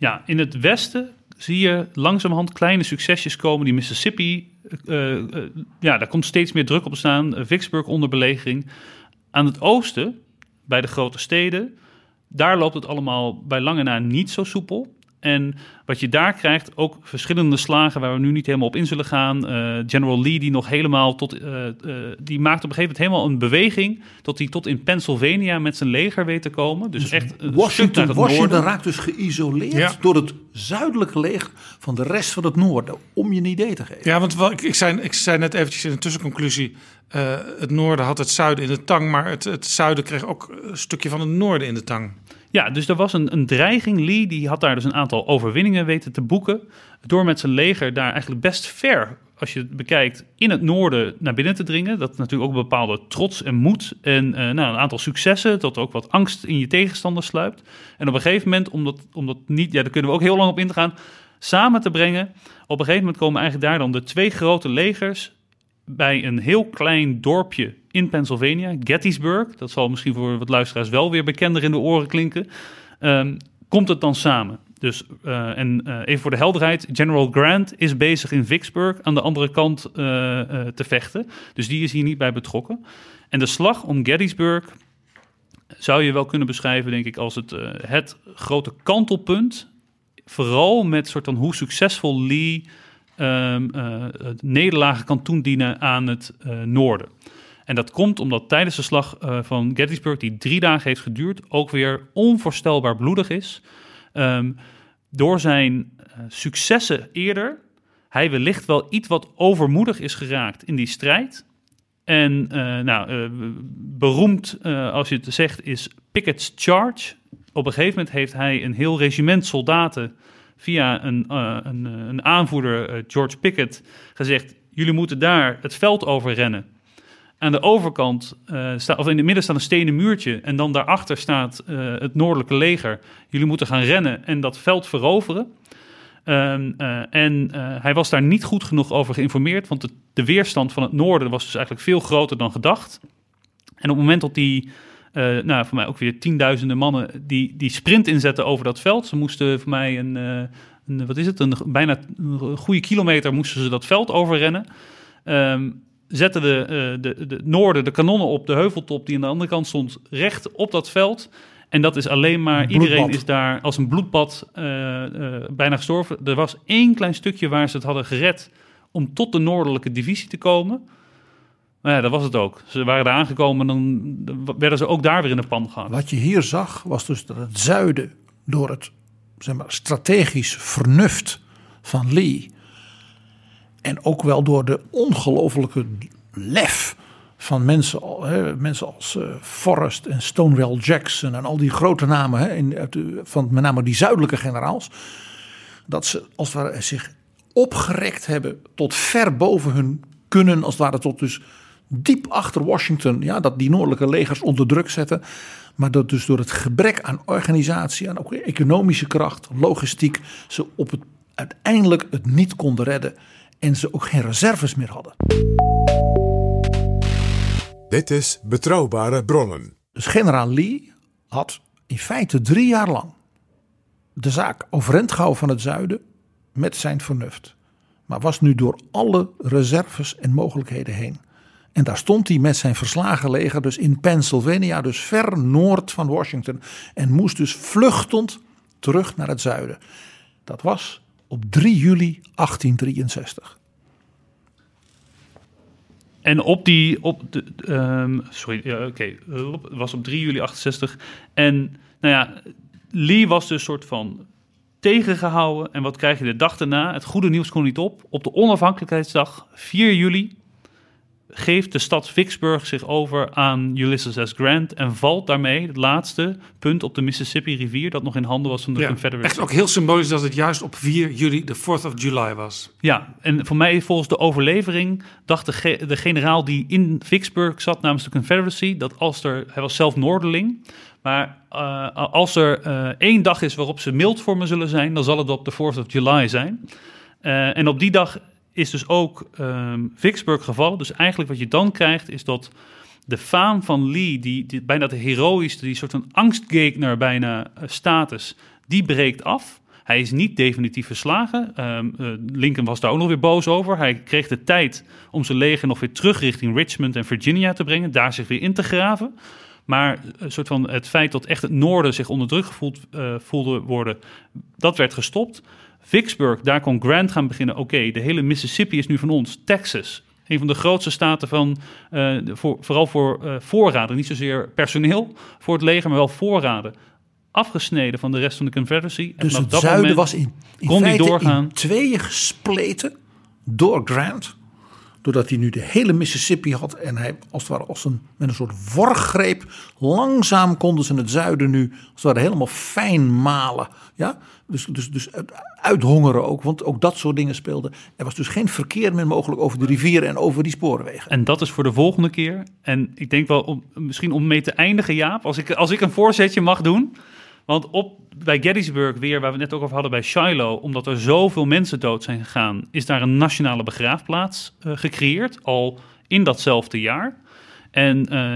Ja, in het westen zie je langzamerhand kleine succesjes komen. Die Mississippi, uh, uh, ja, daar komt steeds meer druk op staan. Uh, Vicksburg onder belegering. Aan het oosten, bij de grote steden, daar loopt het allemaal bij lange na niet zo soepel. En wat je daar krijgt, ook verschillende slagen waar we nu niet helemaal op in zullen gaan. Uh, General Lee, die nog helemaal tot, uh, uh, die maakt op een gegeven moment helemaal een beweging tot hij tot in Pennsylvania met zijn leger weet te komen. Dus, dus echt een Washington, stuk Washington raakt dus geïsoleerd ja. door het zuidelijke leger van de rest van het noorden, om je een idee te geven. Ja, want wel, ik, ik, zei, ik zei net eventjes in de tussenconclusie, uh, het noorden had het zuiden in de tang, maar het, het zuiden kreeg ook een stukje van het noorden in de tang. Ja, dus er was een, een dreiging. Lee die had daar dus een aantal overwinningen weten te boeken. Door met zijn leger daar eigenlijk best ver, als je het bekijkt, in het noorden naar binnen te dringen. Dat natuurlijk ook een bepaalde trots en moed. En uh, nou, een aantal successen, dat ook wat angst in je tegenstander sluipt. En op een gegeven moment, omdat, omdat niet, ja, daar kunnen we ook heel lang op ingaan, samen te brengen. Op een gegeven moment komen eigenlijk daar dan de twee grote legers bij een heel klein dorpje in Pennsylvania, Gettysburg. Dat zal misschien voor wat luisteraars wel weer bekender in de oren klinken. Um, komt het dan samen? Dus, uh, en uh, even voor de helderheid, General Grant is bezig in Vicksburg aan de andere kant uh, uh, te vechten. Dus die is hier niet bij betrokken. En de slag om Gettysburg zou je wel kunnen beschrijven, denk ik, als het, uh, het grote kantelpunt. Vooral met soort van hoe succesvol Lee Um, uh, nederlagen kan toen dienen aan het uh, noorden. En dat komt omdat tijdens de slag uh, van Gettysburg, die drie dagen heeft geduurd, ook weer onvoorstelbaar bloedig is. Um, door zijn uh, successen eerder, hij wellicht wel iets wat overmoedig is geraakt in die strijd. En uh, nou, uh, beroemd, uh, als je het zegt, is Pickett's Charge. Op een gegeven moment heeft hij een heel regiment soldaten via een, uh, een, een aanvoerder, uh, George Pickett, gezegd: jullie moeten daar het veld over rennen. Aan de overkant, uh, sta, of in het midden staat een stenen muurtje, en dan daarachter staat uh, het noordelijke leger. Jullie moeten gaan rennen en dat veld veroveren. Um, uh, en uh, hij was daar niet goed genoeg over geïnformeerd, want de, de weerstand van het noorden was dus eigenlijk veel groter dan gedacht. En op het moment dat die Uh, nou, voor mij ook weer tienduizenden mannen die, die sprint inzetten over dat veld. Ze moesten voor mij een, uh, een wat is het, een bijna een goede kilometer moesten ze dat veld overrennen. Um, zetten de, uh, de, de noorden de kanonnen op de heuveltop die aan de andere kant stond recht op dat veld. En dat is alleen maar, iedereen is daar als een bloedbad uh, uh, bijna gestorven. Er was één klein stukje waar ze het hadden gered om tot de noordelijke divisie te komen. Nou ja, dat was het ook. Ze waren daar aangekomen en dan werden ze ook daar weer in de pan gegaan. Wat je hier zag was dus dat het zuiden door het zeg maar, strategisch vernuft van Lee en ook wel door de ongelofelijke lef van mensen, hè, mensen als uh, Forrest en Stonewall Jackson en al die grote namen, hè, in, uit de, van met name die zuidelijke generaals, dat ze als het ware zich opgerekt hebben tot ver boven hun kunnen, als het ware tot dus diep achter Washington, ja, dat die noordelijke legers onder druk zetten. Maar dat dus door het gebrek aan organisatie, aan ook economische kracht, logistiek, ze op het, uiteindelijk het niet konden redden. En ze ook geen reserves meer hadden. Dit is Betrouwbare Bronnen. Dus generaal Lee had in feite drie jaar lang de zaak overeind gehouden van het zuiden met zijn vernuft. Maar was nu door alle reserves en mogelijkheden heen. En daar stond hij met zijn verslagen leger dus in Pennsylvania, dus ver noord van Washington. En moest dus vluchtend terug naar het zuiden. Dat was op drie juli achttien drieënzestig. En op die, op de, um, sorry, ja, oké, okay. was op drie juli achtenzestig. En nou ja, Lee was dus soort van tegengehouden. En wat krijg je de dag daarna? Het goede nieuws kon niet op. Op de onafhankelijkheidsdag, vier juli, geeft de stad Vicksburg zich over aan Ulysses S. Grant en valt daarmee het laatste punt op de Mississippi-rivier dat nog in handen was van de ja, Confederate. Echt ook heel symbolisch dat het juist op vier juli de fourth of July was. Ja, en voor mij volgens de overlevering dacht de, ge- de generaal die in Vicksburg zat namens de Confederacy dat als er, hij was zelf Noorderling, maar uh, als er uh, één dag is waarop ze mild voor me zullen zijn, dan zal het op de fourth of July zijn. Uh, en op die dag is dus ook um, Vicksburg gevallen. Dus eigenlijk wat je dan krijgt is dat de faam van Lee, die, die bijna de heroïste, die soort van angstgegner bijna uh, status, die breekt af. Hij is niet definitief verslagen. Um, uh, Lincoln was daar ook nog weer boos over. Hij kreeg de tijd om zijn leger nog weer terug richting Richmond en Virginia te brengen, daar zich weer in te graven. Maar een soort van het feit dat echt het noorden zich onder druk gevoeld uh, voelde worden, dat werd gestopt. Vicksburg, daar kon Grant gaan beginnen. Oké, okay, de hele Mississippi is nu van ons. Texas, een van de grootste staten van, uh, voor, vooral voor uh, voorraden. Niet zozeer personeel voor het leger, maar wel voorraden. Afgesneden van de rest van de Confederacy. En dus het dat zuiden was in, in kon feite doorgaan. in tweeën gespleten door Grant. Doordat hij nu de hele Mississippi had. En hij, als het ware, als een, met een soort worggreep. Langzaam konden ze in het zuiden nu, als het ware, helemaal fijn malen. Ja? Dus, dus, dus uithongeren ook. Want ook dat soort dingen speelden. Er was dus geen verkeer meer mogelijk over de rivieren en over die spoorwegen. En dat is voor de volgende keer. En ik denk wel, om, misschien om mee te eindigen, Jaap. Als ik, als ik een voorzetje mag doen. Want op, bij Gettysburg weer, waar we het net ook over hadden bij Shiloh, omdat er zoveel mensen dood zijn gegaan, is daar een nationale begraafplaats uh, gecreëerd, al in datzelfde jaar. En uh,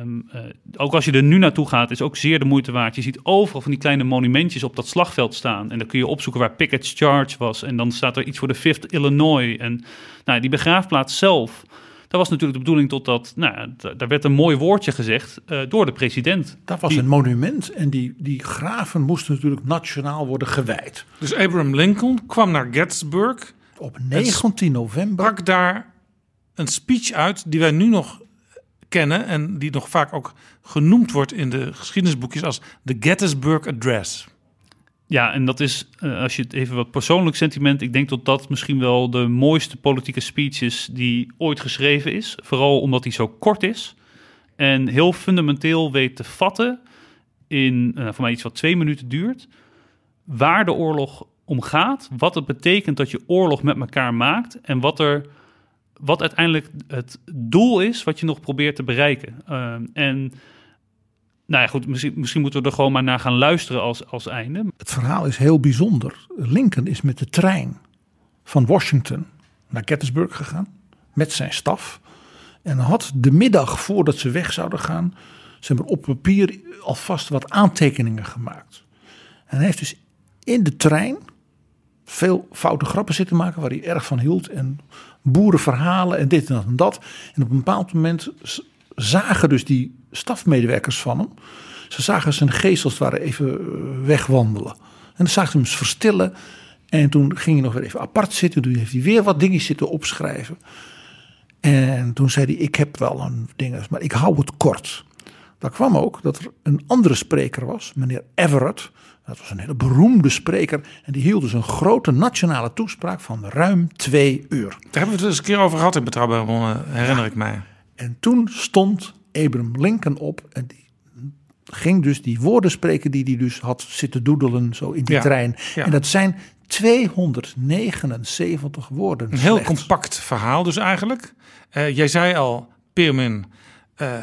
um, uh, ook als je er nu naartoe gaat, is ook zeer de moeite waard. Je ziet overal van die kleine monumentjes op dat slagveld staan. En dan kun je opzoeken waar Pickett's Charge was. En dan staat er iets voor de Fifth Illinois. En nou, die begraafplaats zelf, dat was natuurlijk de bedoeling totdat, nou, daar werd een mooi woordje gezegd uh, door de president. Dat was die, een monument en die, die graven moesten natuurlijk nationaal worden gewijd. Dus Abraham Lincoln kwam naar Gettysburg. Op negentien november. Sprak daar een speech uit die wij nu nog kennen en die nog vaak ook genoemd wordt in de geschiedenisboekjes als de Gettysburg Address. Ja, en dat is, als je het even wat persoonlijk sentiment, ik denk dat dat misschien wel de mooiste politieke speech is die ooit geschreven is. Vooral omdat die zo kort is en heel fundamenteel weet te vatten in, nou, voor mij iets wat twee minuten duurt, waar de oorlog om gaat, wat het betekent dat je oorlog met elkaar maakt en wat er, wat uiteindelijk het doel is wat je nog probeert te bereiken. Uh, en... Nou ja, goed, misschien, misschien moeten we er gewoon maar naar gaan luisteren als, als einde. Het verhaal is heel bijzonder. Lincoln is met de trein van Washington naar Gettysburg gegaan met zijn staf. En had de middag voordat ze weg zouden gaan, zeg maar, op papier alvast wat aantekeningen gemaakt. En hij heeft dus in de trein veel foute grappen zitten maken waar hij erg van hield. En boerenverhalen en dit en dat en dat. En op een bepaald moment zagen dus die stafmedewerkers van hem, ze zagen zijn geest als het ware even wegwandelen. En dan zagen ze hem verstillen. En toen ging hij nog weer even apart zitten. Toen heeft hij weer wat dingetjes zitten opschrijven. En toen zei hij, ik heb wel een ding, maar ik hou het kort. Daar kwam ook dat er een andere spreker was, meneer Everett. Dat was een hele beroemde spreker. En die hield dus een grote nationale toespraak van ruim twee uur. Daar hebben we het eens een keer over gehad in Betrouwbare Bronnen, herinner ik mij. En toen stond Abraham Lincoln op en die ging dus die woorden spreken die hij dus had zitten doedelen zo in die ja, trein. Ja. En dat zijn tweehonderdnegenenzeventig woorden. Een slechts. Heel compact verhaal dus eigenlijk. Uh, jij zei al, Pirmin, uh,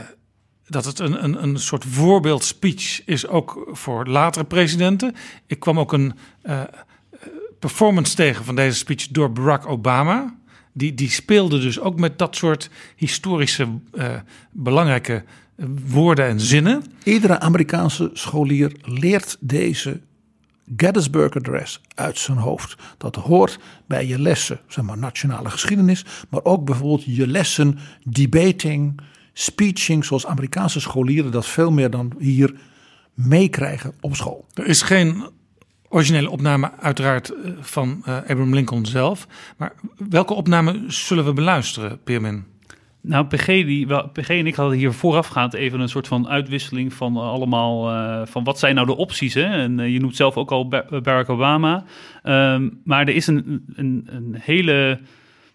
dat het een, een, een soort voorbeeldspeech is ook voor latere presidenten. Ik kwam ook een uh, performance tegen van deze speech door Barack Obama. Die, die speelde dus ook met dat soort historische uh, belangrijke woorden en zinnen. Iedere Amerikaanse scholier leert deze Gettysburg Address uit zijn hoofd. Dat hoort bij je lessen, zeg maar nationale geschiedenis, maar ook bijvoorbeeld je lessen debating, speeching, zoals Amerikaanse scholieren dat veel meer dan hier meekrijgen op school. Er is geen originele opname uiteraard van uh, Abraham Lincoln zelf. Maar welke opname zullen we beluisteren, Pirmin? Nou, P G, die, P G en ik hadden hier voorafgaand even een soort van uitwisseling van allemaal... Uh, van wat zijn nou de opties, hè? En uh, je noemt zelf ook al Barack Obama. Um, maar er is een, een, een hele...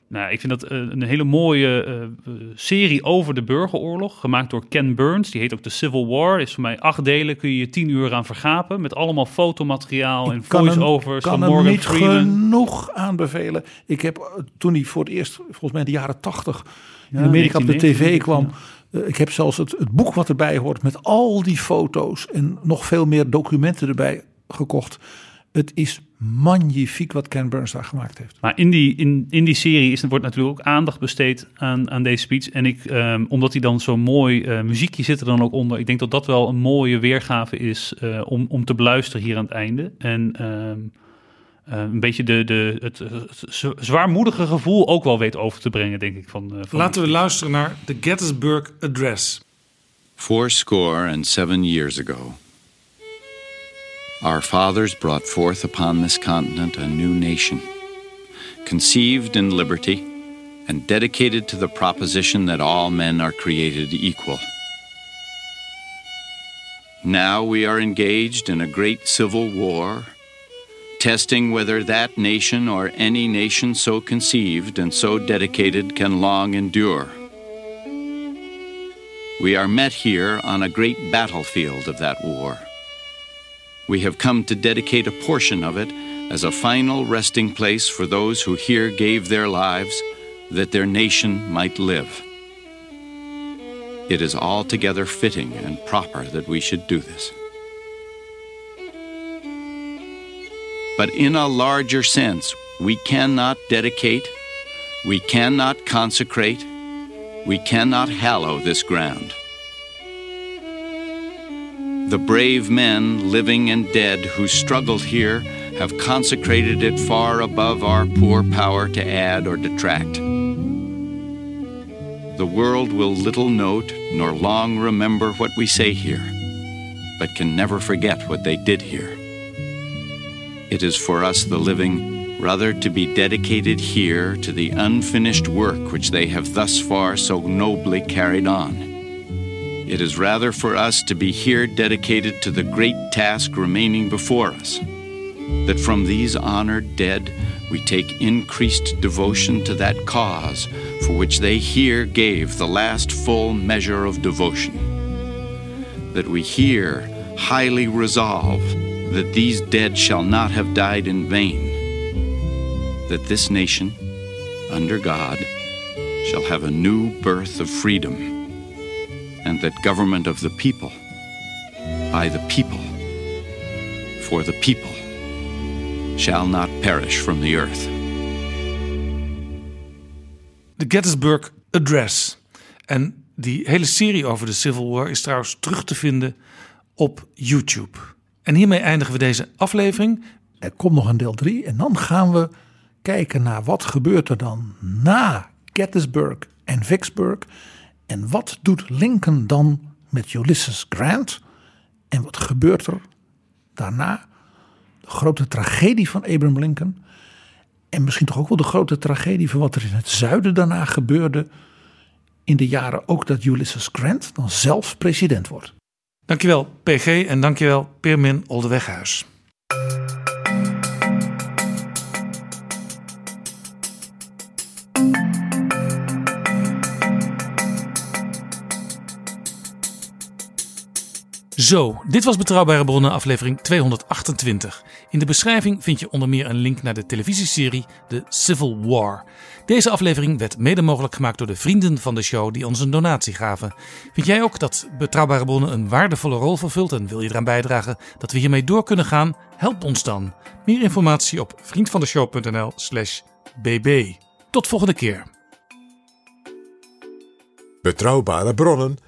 Nou, ik vind dat een hele mooie uh, serie over de burgeroorlog, gemaakt door Ken Burns. Die heet ook The Civil War. Is voor mij acht delen, kun je je tien uur aan vergapen. Met allemaal fotomateriaal en voice-overs van Morgan Freeman. Ik kan hem niet genoeg aanbevelen. Ik heb toen hij voor het eerst, volgens mij in de jaren tachtig, in Amerika op de tv kwam... Ik heb zelfs het, het boek wat erbij hoort met al die foto's en nog veel meer documenten erbij gekocht. Het is magnifiek wat Ken Burns daar gemaakt heeft. Maar in die, in, in die serie is, wordt natuurlijk ook aandacht besteed aan, aan deze speech. En ik, um, omdat hij dan zo'n mooi uh, muziekje zit er dan ook onder. Ik denk dat dat wel een mooie weergave is uh, om, om te beluisteren hier aan het einde. En um, uh, een beetje de, de, het, het zwaarmoedige gevoel ook wel weet over te brengen, denk ik. Van, uh, van Laten we luisteren naar de Gettysburg Address. Fourscore and seven years ago. Our fathers brought forth upon this continent a new nation, conceived in liberty and dedicated to the proposition that all men are created equal. Now we are engaged in a great civil war, testing whether that nation or any nation so conceived and so dedicated can long endure. We are met here on a great battlefield of that war. We have come to dedicate a portion of it as a final resting place for those who here gave their lives that their nation might live. It is altogether fitting and proper that we should do this. But in a larger sense, we cannot dedicate, we cannot consecrate, we cannot hallow this ground. The brave men, living and dead, who struggled here have consecrated it far above our poor power to add or detract. The world will little note nor long remember what we say here, but can never forget what they did here. It is for us, the living, rather to be dedicated here to the unfinished work which they have thus far so nobly carried on. It is rather for us to be here dedicated to the great task remaining before us, that from these honored dead we take increased devotion to that cause for which they here gave the last full measure of devotion, that we here highly resolve that these dead shall not have died in vain, that this nation, under God, shall have a new birth of freedom, and that government of the people, by the people, for the people, shall not perish from the earth. De Gettysburg Address. En die hele serie over de Civil War is trouwens terug te vinden op YouTube. En hiermee eindigen we deze aflevering. Er komt nog een deel drie en dan gaan we kijken naar wat gebeurt er dan na Gettysburg en Vicksburg. En wat doet Lincoln dan met Ulysses Grant? En wat gebeurt er daarna? De grote tragedie van Abraham Lincoln. En misschien toch ook wel de grote tragedie van wat er in het zuiden daarna gebeurde. In de jaren ook dat Ulysses Grant dan zelf president wordt. Dankjewel P G en dankjewel Pirmin Olde Weghuis. Zo, dit was Betrouwbare Bronnen aflevering tweehonderdachtentwintig. In de beschrijving vind je onder meer een link naar de televisieserie The Civil War. Deze aflevering werd mede mogelijk gemaakt door de vrienden van de show die ons een donatie gaven. Vind jij ook dat Betrouwbare Bronnen een waardevolle rol vervult en wil je eraan bijdragen dat we hiermee door kunnen gaan? Help ons dan. Meer informatie op vriendvandeshow.nl slash bb. Tot volgende keer. Betrouwbare Bronnen